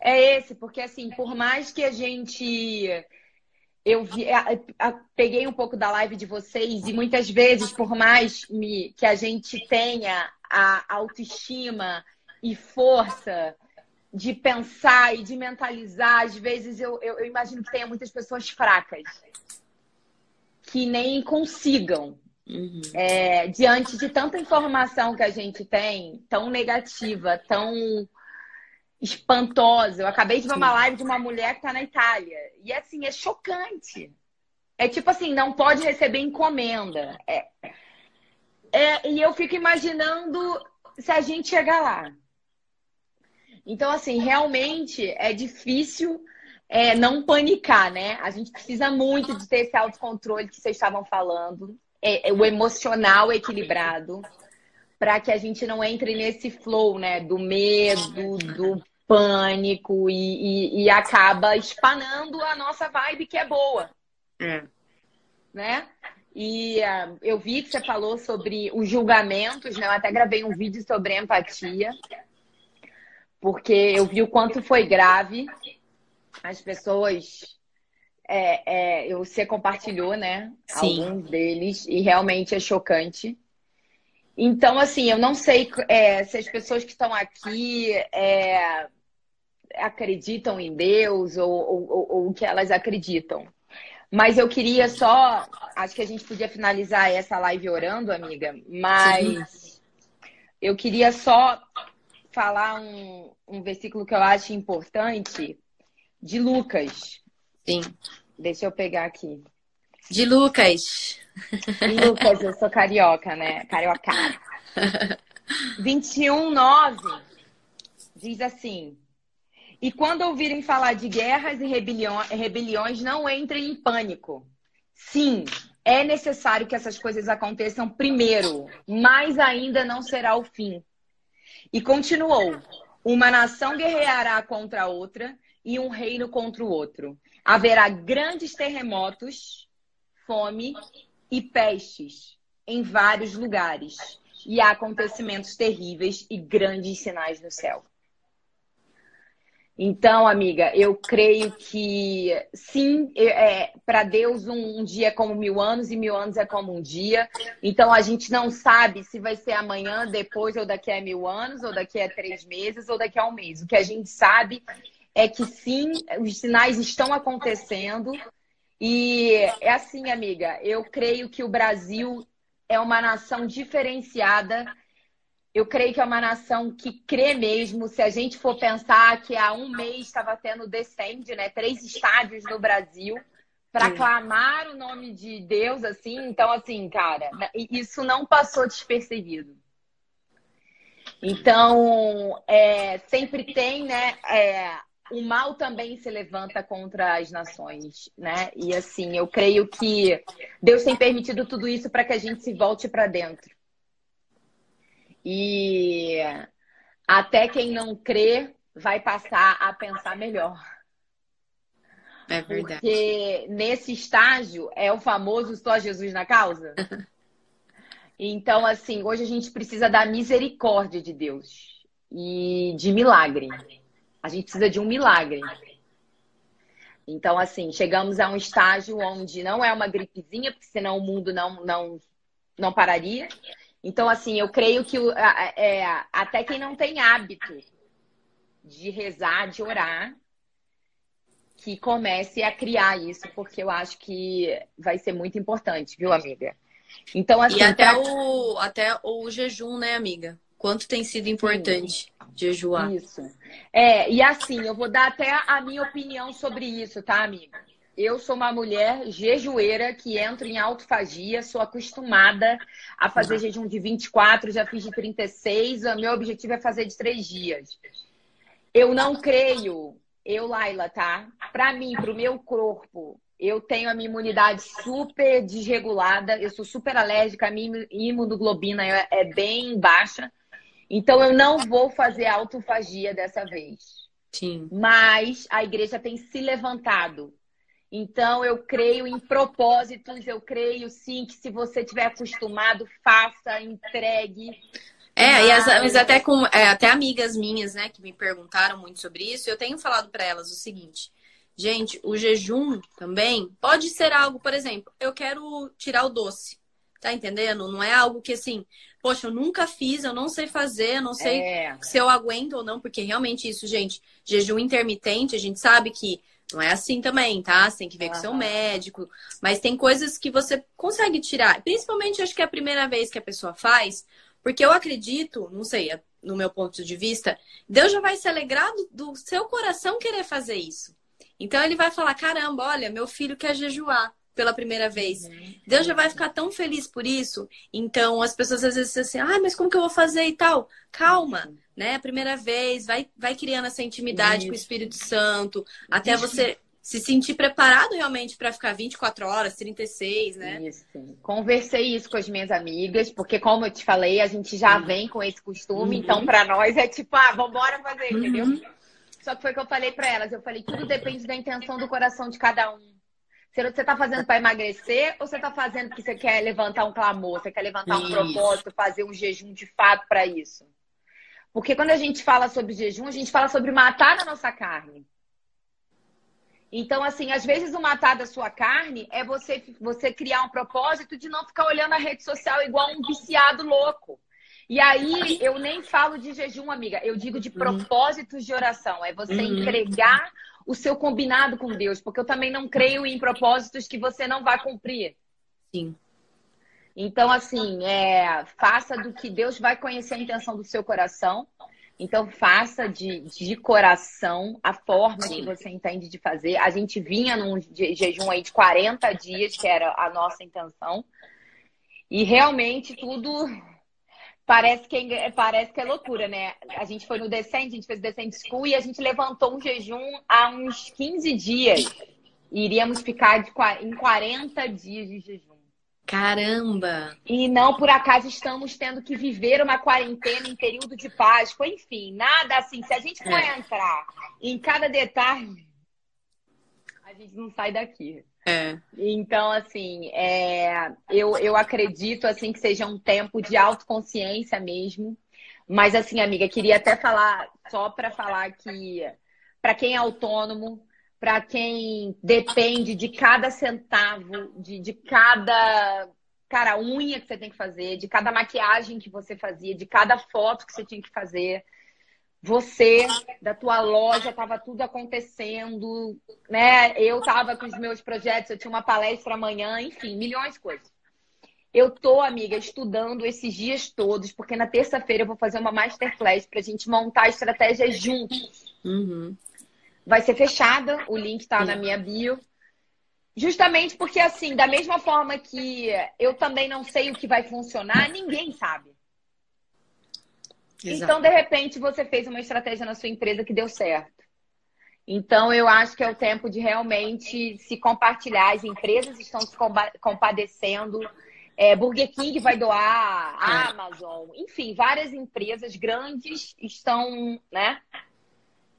é esse, porque assim, por mais que a gente... Eu vi... peguei um pouco da live de vocês e muitas vezes, por mais que a gente tenha a autoestima e força de pensar e de mentalizar, às vezes eu, eu, eu imagino que tenha muitas pessoas fracas. Que nem consigam, uhum. é, diante de tanta informação que a gente tem, tão negativa, tão espantosa. Eu acabei de ver uma live de uma mulher que tá na Itália. E, assim, é chocante. É tipo assim, não pode receber encomenda. É, é, e eu fico imaginando se a gente chegar lá. Então, assim, realmente é difícil... É, não panicar, né? A gente precisa muito de ter esse autocontrole que vocês estavam falando, é, é, o emocional equilibrado, para que a gente não entre nesse flow, né? Do medo, do pânico e, e, e acaba espanando a nossa vibe que é boa, é. Né? E uh, eu vi que você falou sobre os julgamentos, né? Eu até gravei um vídeo sobre empatia, porque eu vi o quanto foi grave. As pessoas, é, é, você compartilhou, né? Sim. Alguns deles, e realmente é chocante. Então, assim, eu não sei é, se as pessoas que estão aqui é, acreditam em Deus ou, ou, ou o que elas acreditam. Mas eu queria só... Acho que a gente podia finalizar essa live orando, amiga. Mas Sim. eu queria só falar um, um versículo que eu acho importante... De Lucas. Sim. Deixa eu pegar aqui. De Lucas. De Lucas, eu sou carioca, né? Carioca. vinte e um, nove diz assim: E quando ouvirem falar de guerras e rebeliões, não entrem em pânico. Sim, é necessário que essas coisas aconteçam primeiro, mas ainda não será o fim. E continuou: Uma nação guerreará contra a outra. E um reino contra o outro. Haverá grandes terremotos, fome e pestes em vários lugares. E há acontecimentos terríveis e grandes sinais no céu. Então, amiga, eu creio que sim, é, para Deus um, um dia é como mil anos e mil anos é como um dia. Então, a gente não sabe se vai ser amanhã, depois, ou daqui a mil anos, ou daqui a três meses, ou daqui a um mês. O que a gente sabe... É que sim, os sinais estão acontecendo. E é assim, amiga, eu creio que o Brasil é uma nação diferenciada. Eu creio que é uma nação que crê mesmo. Se a gente for pensar que há um mês estava tendo Descent, né? Três estádios no Brasil para clamar o nome de Deus, assim. Então, assim, cara, isso não passou despercebido. Então, é, sempre tem, né? É, o mal também se levanta contra as nações, né? E assim, eu creio que Deus tem permitido tudo isso para que a gente se volte para dentro. E até quem não crê vai passar a pensar melhor. É verdade. Porque nesse estágio é o famoso só Jesus na causa. Então, assim, hoje a gente precisa da misericórdia de Deus e de milagre. A gente precisa de um milagre. Então, assim, chegamos a um estágio onde não é uma gripezinha, porque senão o mundo não, não, não pararia. Então, assim, eu creio que é, até quem não tem hábito de rezar, de orar, que comece a criar isso, porque eu acho que vai ser muito importante, viu, amiga? Então, assim, e até, pra... o, até o jejum, né, amiga? Quanto tem sido importante Sim. jejuar. Isso. É, e assim, eu vou dar até a minha opinião sobre isso, tá, amiga? Eu sou uma mulher jejueira que entro em autofagia, sou acostumada a fazer jejum de vinte e quatro, já fiz de trinta e seis, o meu objetivo é fazer de três dias. Eu não creio, eu, Laila, tá? Pra mim, pro meu corpo, eu tenho a minha imunidade super desregulada, eu sou super alérgica, a minha imunoglobina é bem baixa, então eu não vou fazer autofagia dessa vez. Sim. Mas a igreja tem se levantado. Então, eu creio em propósitos, eu creio sim que se você tiver acostumado, faça, entregue. É, mas, e as, mas até, com, é, até amigas minhas, né, que me perguntaram muito sobre isso, eu tenho falado para elas o seguinte, gente, o jejum também pode ser algo, por exemplo, eu quero tirar o doce, tá entendendo? Não é algo que assim, poxa, eu nunca fiz, eu não sei fazer, eu não sei é. se eu aguento ou não, porque realmente isso, gente, jejum intermitente, a gente sabe que não é assim também, tá? Você tem que ver com o seu médico. Mas tem coisas que você consegue tirar. Principalmente, acho que é a primeira vez que a pessoa faz. Porque eu acredito, não sei, no meu ponto de vista, Deus já vai se alegrar do, do seu coração querer fazer isso. Então, ele vai falar, caramba, olha, meu filho quer jejuar pela primeira vez. Uhum. Deus já vai ficar tão feliz por isso. Então, as pessoas às vezes dizem assim, ah, mas como que eu vou fazer e tal? Calma, né? Primeira vez, vai, vai criando essa intimidade isso. com o Espírito Santo, até isso. você se sentir preparado realmente para ficar vinte e quatro horas, trinta e seis, né? Isso. Conversei isso com as minhas amigas, porque como eu te falei, a gente já uhum. vem com esse costume, uhum. então para nós é tipo, ah, vambora fazer, uhum. entendeu? Só que foi o que eu falei para elas, eu falei, tudo depende da intenção do coração de cada um. Você tá fazendo para emagrecer ou você tá fazendo porque você quer levantar um clamor, você quer levantar um isso. propósito, fazer um jejum de fato para isso? Porque quando a gente fala sobre jejum, a gente fala sobre matar a nossa carne. Então, assim, às vezes o matar da sua carne é você, você criar um propósito de não ficar olhando a rede social igual um viciado louco. E aí, eu nem falo de jejum, amiga. Eu digo de propósitos de oração. É você entregar o seu combinado com Deus. Porque eu também não creio em propósitos que você não vai cumprir. Sim. Então, assim, é, faça do que Deus vai conhecer a intenção do seu coração. Então, faça de, de coração a forma Sim. que você entende de fazer. A gente vinha num jejum aí de quarenta dias, que era a nossa intenção. E realmente tudo parece que é, parece que é loucura, né? A gente foi no Descent, a gente fez o Descent School e a gente levantou um jejum há uns quinze dias. E iríamos ficar de, em quarenta dias de jejum. Caramba! E não por acaso estamos tendo que viver uma quarentena em período de Páscoa, enfim, nada assim. Se a gente for é. entrar em cada detalhe, a gente não sai daqui. É. Então, assim, é, eu, eu acredito assim que seja um tempo de autoconsciência mesmo. Mas, assim, amiga, queria até falar, só para falar que para quem é autônomo, para quem depende de cada centavo, de, de cada cara, unha que você tem que fazer, de cada maquiagem que você fazia, de cada foto que você tinha que fazer. Você, da tua loja, estava tudo acontecendo, né? Eu estava com os meus projetos, eu tinha uma palestra amanhã, enfim, milhões de coisas. Eu tô, amiga, estudando esses dias todos, porque na terça-feira eu vou fazer uma masterclass para a gente montar estratégias juntos. Uhum. Vai ser fechada, o link tá na minha bio. Justamente porque, assim, da mesma forma que eu também não sei o que vai funcionar, ninguém sabe. Exato. Então, de repente, você fez uma estratégia na sua empresa que deu certo. Então, eu acho que é o tempo de realmente se compartilhar. As empresas estão se compadecendo. É, Burger King vai doar, a Amazon. Enfim, várias empresas grandes estão, né?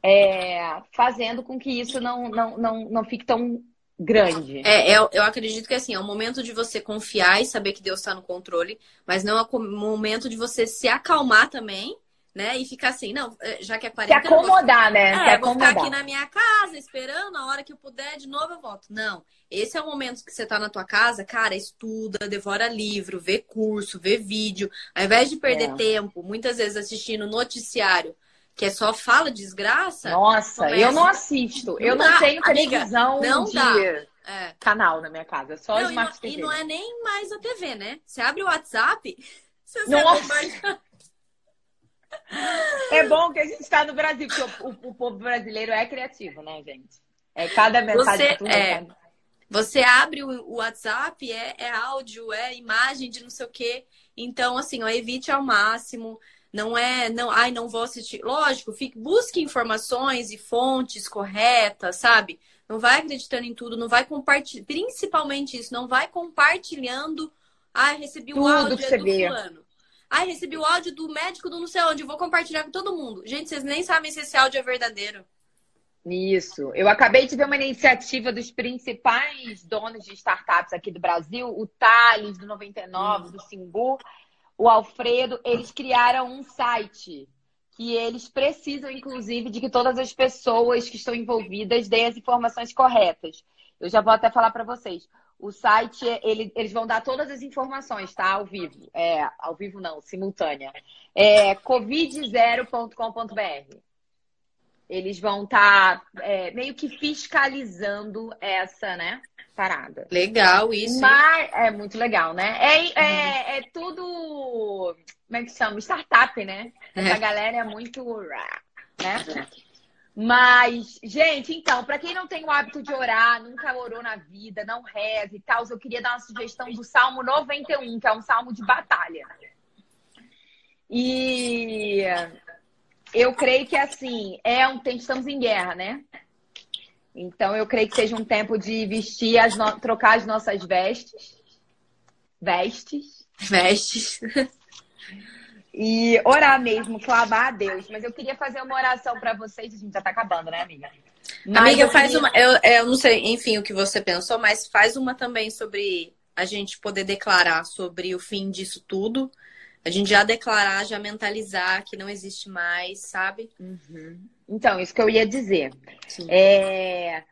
É, fazendo com que isso não, não, não, não fique tão grande. É, eu, eu acredito que assim, é o momento de você confiar e saber que Deus está no controle, mas não é o momento de você se acalmar também, né? E ficar assim, não, já que é quarentena... Se acomodar, eu vou... né? Se é, acomodar. Vou ficar aqui na minha casa, esperando a hora que eu puder, de novo eu volto. Não, esse é o momento que você tá na tua casa, cara, estuda, devora livro, vê curso, vê vídeo. Ao invés de perder é. tempo, muitas vezes assistindo noticiário, que é só fala desgraça... Nossa, começa... eu não assisto, eu não, não tenho televisão amiga, não de dá. É. canal na minha casa, só não, Smart e T V. E não é nem mais a T V, né? Você abre o WhatsApp, você Nossa. sabe mais... É bom que a gente está no Brasil, porque o, o povo brasileiro é criativo, né, gente? É cada mensagem você, tudo, é, cada... você abre o WhatsApp, é, é áudio, é imagem de não sei o quê. Então, assim, ó, evite ao máximo. Não é, não, ai, não vou assistir. Lógico, fique, busque informações e fontes corretas, sabe? Não vai acreditando em tudo, não vai compartilhando, principalmente isso, não vai compartilhando. Ai, recebi o áudio do fulano. Ai, recebi o áudio do médico do não sei onde, vou compartilhar com todo mundo. Gente, vocês nem sabem se esse áudio é verdadeiro. Isso. Eu acabei de ver uma iniciativa dos principais donos de startups aqui do Brasil, o Thales, do noventa e nove, hum. do Singu, o Alfredo. Eles criaram um site que eles precisam, inclusive, de que todas as pessoas que estão envolvidas deem as informações corretas. Eu já vou até falar para vocês. O site, ele, eles vão dar todas as informações, tá? Ao vivo. É, ao vivo não, simultânea. É covid zero ponto com ponto b r. Eles vão estar tá, é, meio que fiscalizando essa, né, parada. Legal isso. Mas, é muito legal, né? É, é, é tudo... Como é que chama? Startup, né? Essa é. galera é muito... Né? Mas, gente, então, para quem não tem o hábito de orar, nunca orou na vida, não reza e tal, eu queria dar uma sugestão do Salmo noventa e um, que é um salmo de batalha. E eu creio que, assim, é um tempo, estamos em guerra, né? Então, eu creio que seja um tempo de vestir, as no... trocar as nossas vestes. Vestes. Vestes. E orar mesmo, clamar a Deus. Mas eu queria fazer uma oração pra vocês. A gente já tá acabando, né, amiga? Mas amiga, eu faz queria... uma... Eu, eu não sei, enfim, o que você pensou, mas faz uma também sobre a gente poder declarar sobre o fim disso tudo. A gente já declarar, já mentalizar que não existe mais, sabe? Uhum. Então, isso que eu ia dizer. Sim. É...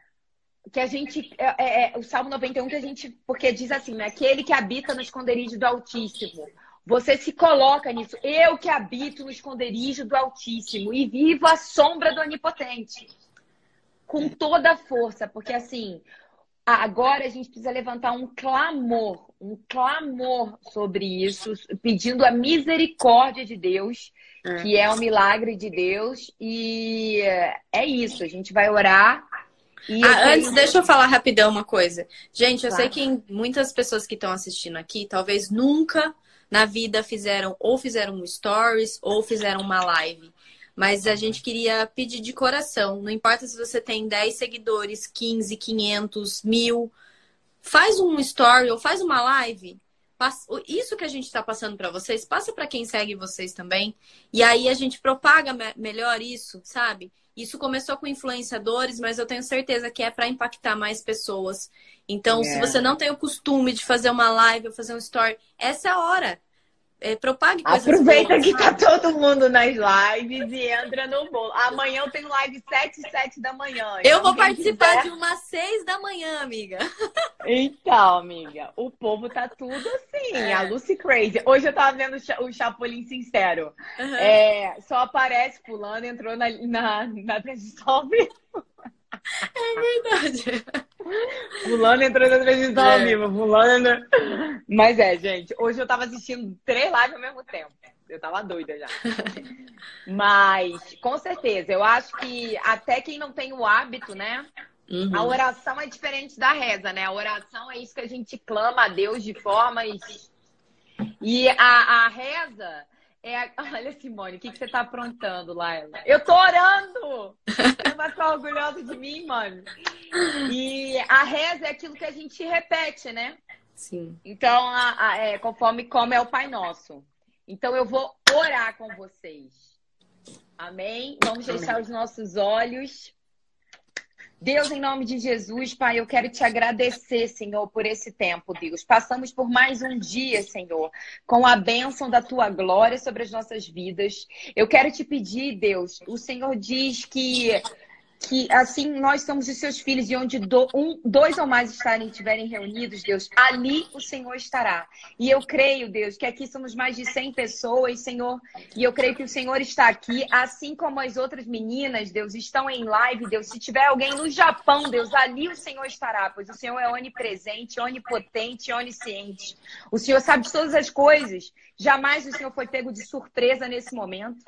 Que a gente... É, é, o Salmo noventa e um que a gente... Porque diz assim, né? Aquele que habita no esconderijo do Altíssimo... Você se coloca nisso. Eu que habito no esconderijo do Altíssimo e vivo à sombra do Onipotente. Com toda a força. Porque, assim, agora a gente precisa levantar um clamor. Um clamor sobre isso. Pedindo a misericórdia de Deus. É. Que é um milagre de Deus. E é isso. A gente vai orar. E ah, eu antes, quero... deixa eu falar rapidão uma coisa. Gente, eu claro. sei que muitas pessoas que estão assistindo aqui, talvez nunca... na vida fizeram ou fizeram um stories ou fizeram uma live. Mas a gente queria pedir de coração. Não importa se você tem dez seguidores, quinze, quinhentos, mil. Faz um story ou faz uma live. Isso que a gente está passando para vocês, passa para quem segue vocês também. E aí a gente propaga melhor isso, sabe? Isso começou com influenciadores, mas eu tenho certeza que é para impactar mais pessoas. Então, é. se você não tem o costume de fazer uma live ou fazer um story, essa é a hora. É, propague coisas Aproveita boas, que sabe? Tá todo mundo nas lives e entra no bolo. Amanhã eu tenho live sete, sete da manhã. Eu então, vou participar quiser... de umas seis da manhã, amiga. Então, amiga, o povo tá tudo assim. É. A Lucy Crazy. Hoje eu tava vendo o Chapolin Sincero. Uhum. É, só aparece fulano, entrou na, na, na transição. É verdade. Fulano entrou na televisão ao vivo, fulano. Mas é, gente, hoje eu tava assistindo três lives ao mesmo tempo. Eu tava doida já. Mas, com certeza, eu acho que até quem não tem o hábito, né? Uhum. A oração é diferente da reza, né? A oração é isso que a gente clama a Deus de formas. E a, a reza é a... Olha, Simone, o que, que você tá aprontando, Laila? Eu tô orando! Você vai ficar orgulhosa de mim, mano? E a reza é aquilo que a gente repete, né? Sim. Então, a, a, é, conforme como é o Pai Nosso. Então, eu vou orar com vocês. Amém? Vamos Amém. deixar os nossos olhos Deus, em nome de Jesus, Pai, eu quero te agradecer, Senhor, por esse tempo, Deus. Passamos por mais um dia, Senhor, com a bênção da Tua glória sobre as nossas vidas. Eu quero te pedir, Deus, o Senhor diz que... que assim nós somos os seus filhos e onde do, um, dois ou mais estarem estiverem reunidos, Deus, ali o Senhor estará. E eu creio, Deus, que aqui somos mais de cem pessoas, Senhor, e eu creio que o Senhor está aqui, assim como as outras meninas, Deus, estão em live, Deus. Se tiver alguém no Japão, Deus, ali o Senhor estará, pois o Senhor é onipresente, onipotente, onisciente. O Senhor sabe de todas as coisas. Jamais o Senhor foi pego de surpresa nesse momento.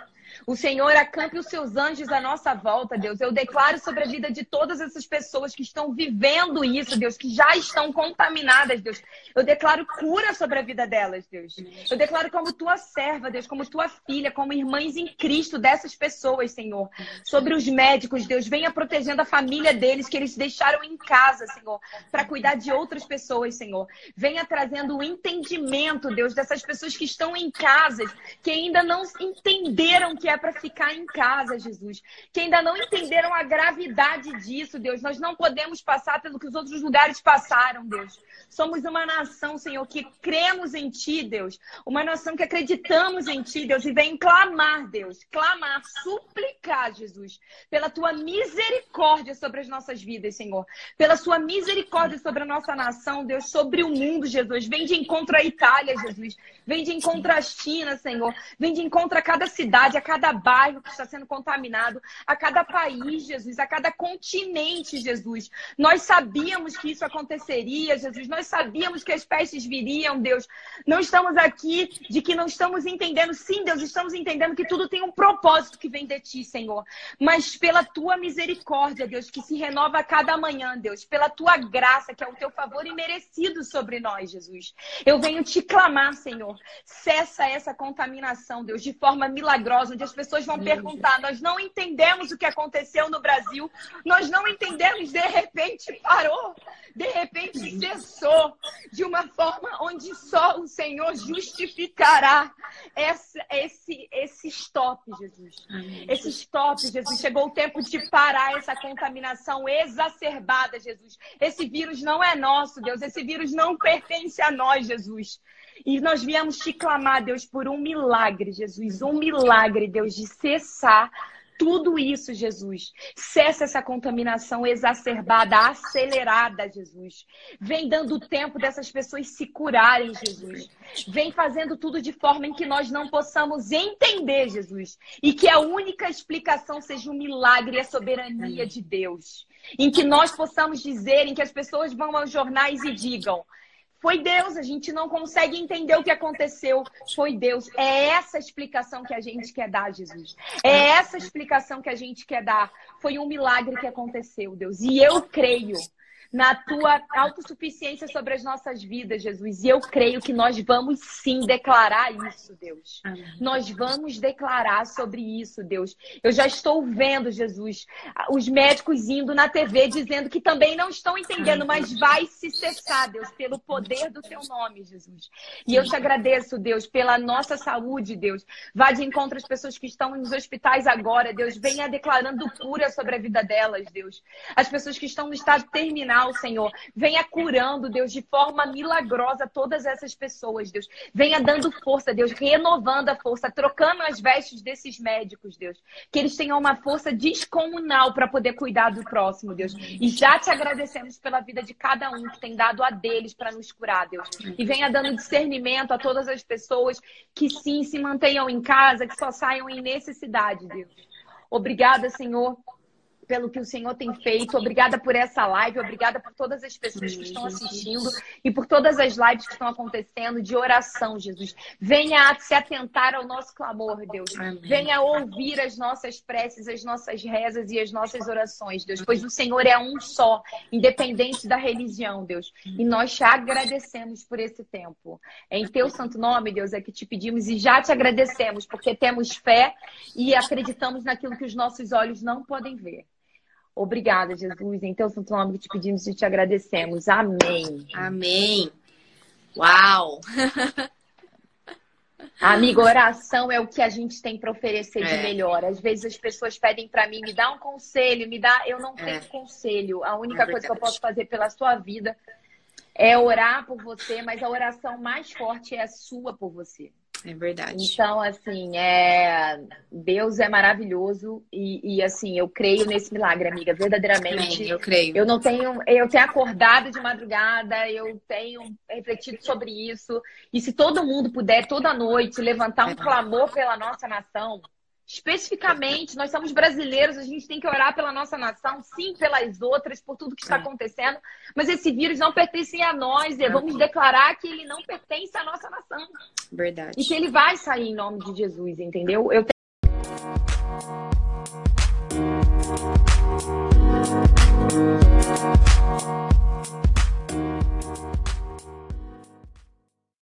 O Senhor acampe os seus anjos à nossa volta, Deus. Eu declaro sobre a vida de todas essas pessoas que estão vivendo isso, Deus, que já estão contaminadas, Deus. Eu declaro cura sobre a vida delas, Deus. Eu declaro como tua serva, Deus, como tua filha, como irmãs em Cristo dessas pessoas, Senhor. Sobre os médicos, Deus, venha protegendo a família deles, que eles deixaram em casa, Senhor, para cuidar de outras pessoas, Senhor. Venha trazendo o entendimento, Deus, dessas pessoas que estão em casas, que ainda não entenderam que é para ficar em casa, Jesus. Que ainda não entenderam a gravidade disso, Deus. Nós não podemos passar pelo que os outros lugares passaram, Deus. Somos uma nação, Senhor, que cremos em Ti, Deus. Uma nação que acreditamos em Ti, Deus. E vem clamar, Deus. Clamar, suplicar, Jesus. Pela Tua misericórdia sobre as nossas vidas, Senhor. Pela Sua misericórdia sobre a nossa nação, Deus. Sobre o mundo, Jesus. Vem de encontro à Itália, Jesus. Vem de encontro à China, Senhor. Vem de encontro a cada cidade, a cada bairro que está sendo contaminado, a cada país, Jesus, a cada continente, Jesus. Nós sabíamos que isso aconteceria, Jesus. Nós sabíamos que as pestes viriam, Deus. Não estamos aqui de que não estamos entendendo. Sim, Deus, estamos entendendo que tudo tem um propósito que vem de Ti, Senhor. Mas pela Tua misericórdia, Deus, que se renova a cada manhã, Deus. Pela Tua graça, que é o Teu favor imerecido sobre nós, Jesus. Eu venho Te clamar, Senhor. Cessa essa contaminação, Deus, de forma milagrosa, onde as pessoas vão perguntar: nós não entendemos o que aconteceu no Brasil, nós não entendemos, de repente parou, de repente cessou, de uma forma onde só o Senhor justificará essa, esse, esse stop, Jesus. Esse stop, Jesus. Chegou o tempo de parar essa contaminação exacerbada, Jesus. Esse vírus não é nosso, Deus. Esse vírus não pertence a nós, Jesus. E nós viemos te clamar, Deus, por um milagre, Jesus. Um milagre, Deus, de cessar tudo isso, Jesus. Cessa essa contaminação exacerbada, acelerada, Jesus. Vem dando tempo dessas pessoas se curarem, Jesus. Vem fazendo tudo de forma em que nós não possamos entender, Jesus. E que a única explicação seja o milagre e a soberania de Deus. Em que nós possamos dizer, em que as pessoas vão aos jornais e digam: foi Deus, a gente não consegue entender o que aconteceu. Foi Deus. É essa a explicação que a gente quer dar, Jesus. É essa a explicação que a gente quer dar. Foi um milagre que aconteceu, Deus. E eu creio na Tua autossuficiência sobre as nossas vidas, Jesus. E eu creio que nós vamos sim declarar isso, Deus. Nós vamos declarar sobre isso, Deus. Eu já estou vendo, Jesus, os médicos indo na T V dizendo que também não estão entendendo, mas vai se cessar, Deus, pelo poder do Teu nome, Jesus. E eu te agradeço, Deus, pela nossa saúde, Deus. Vá de encontro às pessoas que estão nos hospitais agora, Deus. Venha declarando cura sobre a vida delas, Deus. As pessoas que estão no estado terminal, Senhor, venha curando, Deus, de forma milagrosa todas essas pessoas, Deus. Venha dando força, Deus, renovando a força, trocando as vestes desses médicos, Deus. Que eles tenham uma força descomunal para poder cuidar do próximo, Deus. E já te agradecemos pela vida de cada um que tem dado a deles para nos curar, Deus. E venha dando discernimento a todas as pessoas que sim se mantenham em casa, que só saiam em necessidade, Deus. Obrigada, Senhor, pelo que o Senhor tem feito. Obrigada por essa live. Obrigada por todas as pessoas que estão assistindo e por todas as lives que estão acontecendo de oração, Jesus. Venha se atentar ao nosso clamor, Deus. Amém. Venha ouvir as nossas preces, as nossas rezas e as nossas orações, Deus. Pois o Senhor é um só, independente da religião, Deus. E nós te agradecemos por esse tempo. Em Teu santo nome, Deus, é que te pedimos e já te agradecemos, porque temos fé e acreditamos naquilo que os nossos olhos não podem ver. Obrigada, Jesus. Em Teu santo nome que te pedimos e te agradecemos. Amém. Amém. Uau! Amiga, oração é o que a gente tem para oferecer é. de melhor. Às vezes as pessoas pedem para mim, me dá um conselho, me dá... Eu não tenho é. conselho. A única é coisa que eu posso fazer pela sua vida é orar por você, mas a oração mais forte é a sua por você. É verdade. Então, assim, é... Deus é maravilhoso e, e, assim, eu creio nesse milagre, amiga, verdadeiramente. Amém, eu creio. Eu não tenho... Eu tenho acordado de madrugada, eu tenho refletido sobre isso. E se todo mundo puder, toda noite, levantar um clamor pela nossa nação, especificamente, nós somos brasileiros, a gente tem que orar pela nossa nação, sim, pelas outras, por tudo que está acontecendo. Mas esse vírus não pertence a nós, e vamos declarar que ele não pertence à nossa nação. Verdade. E que ele vai sair em nome de Jesus, entendeu? Eu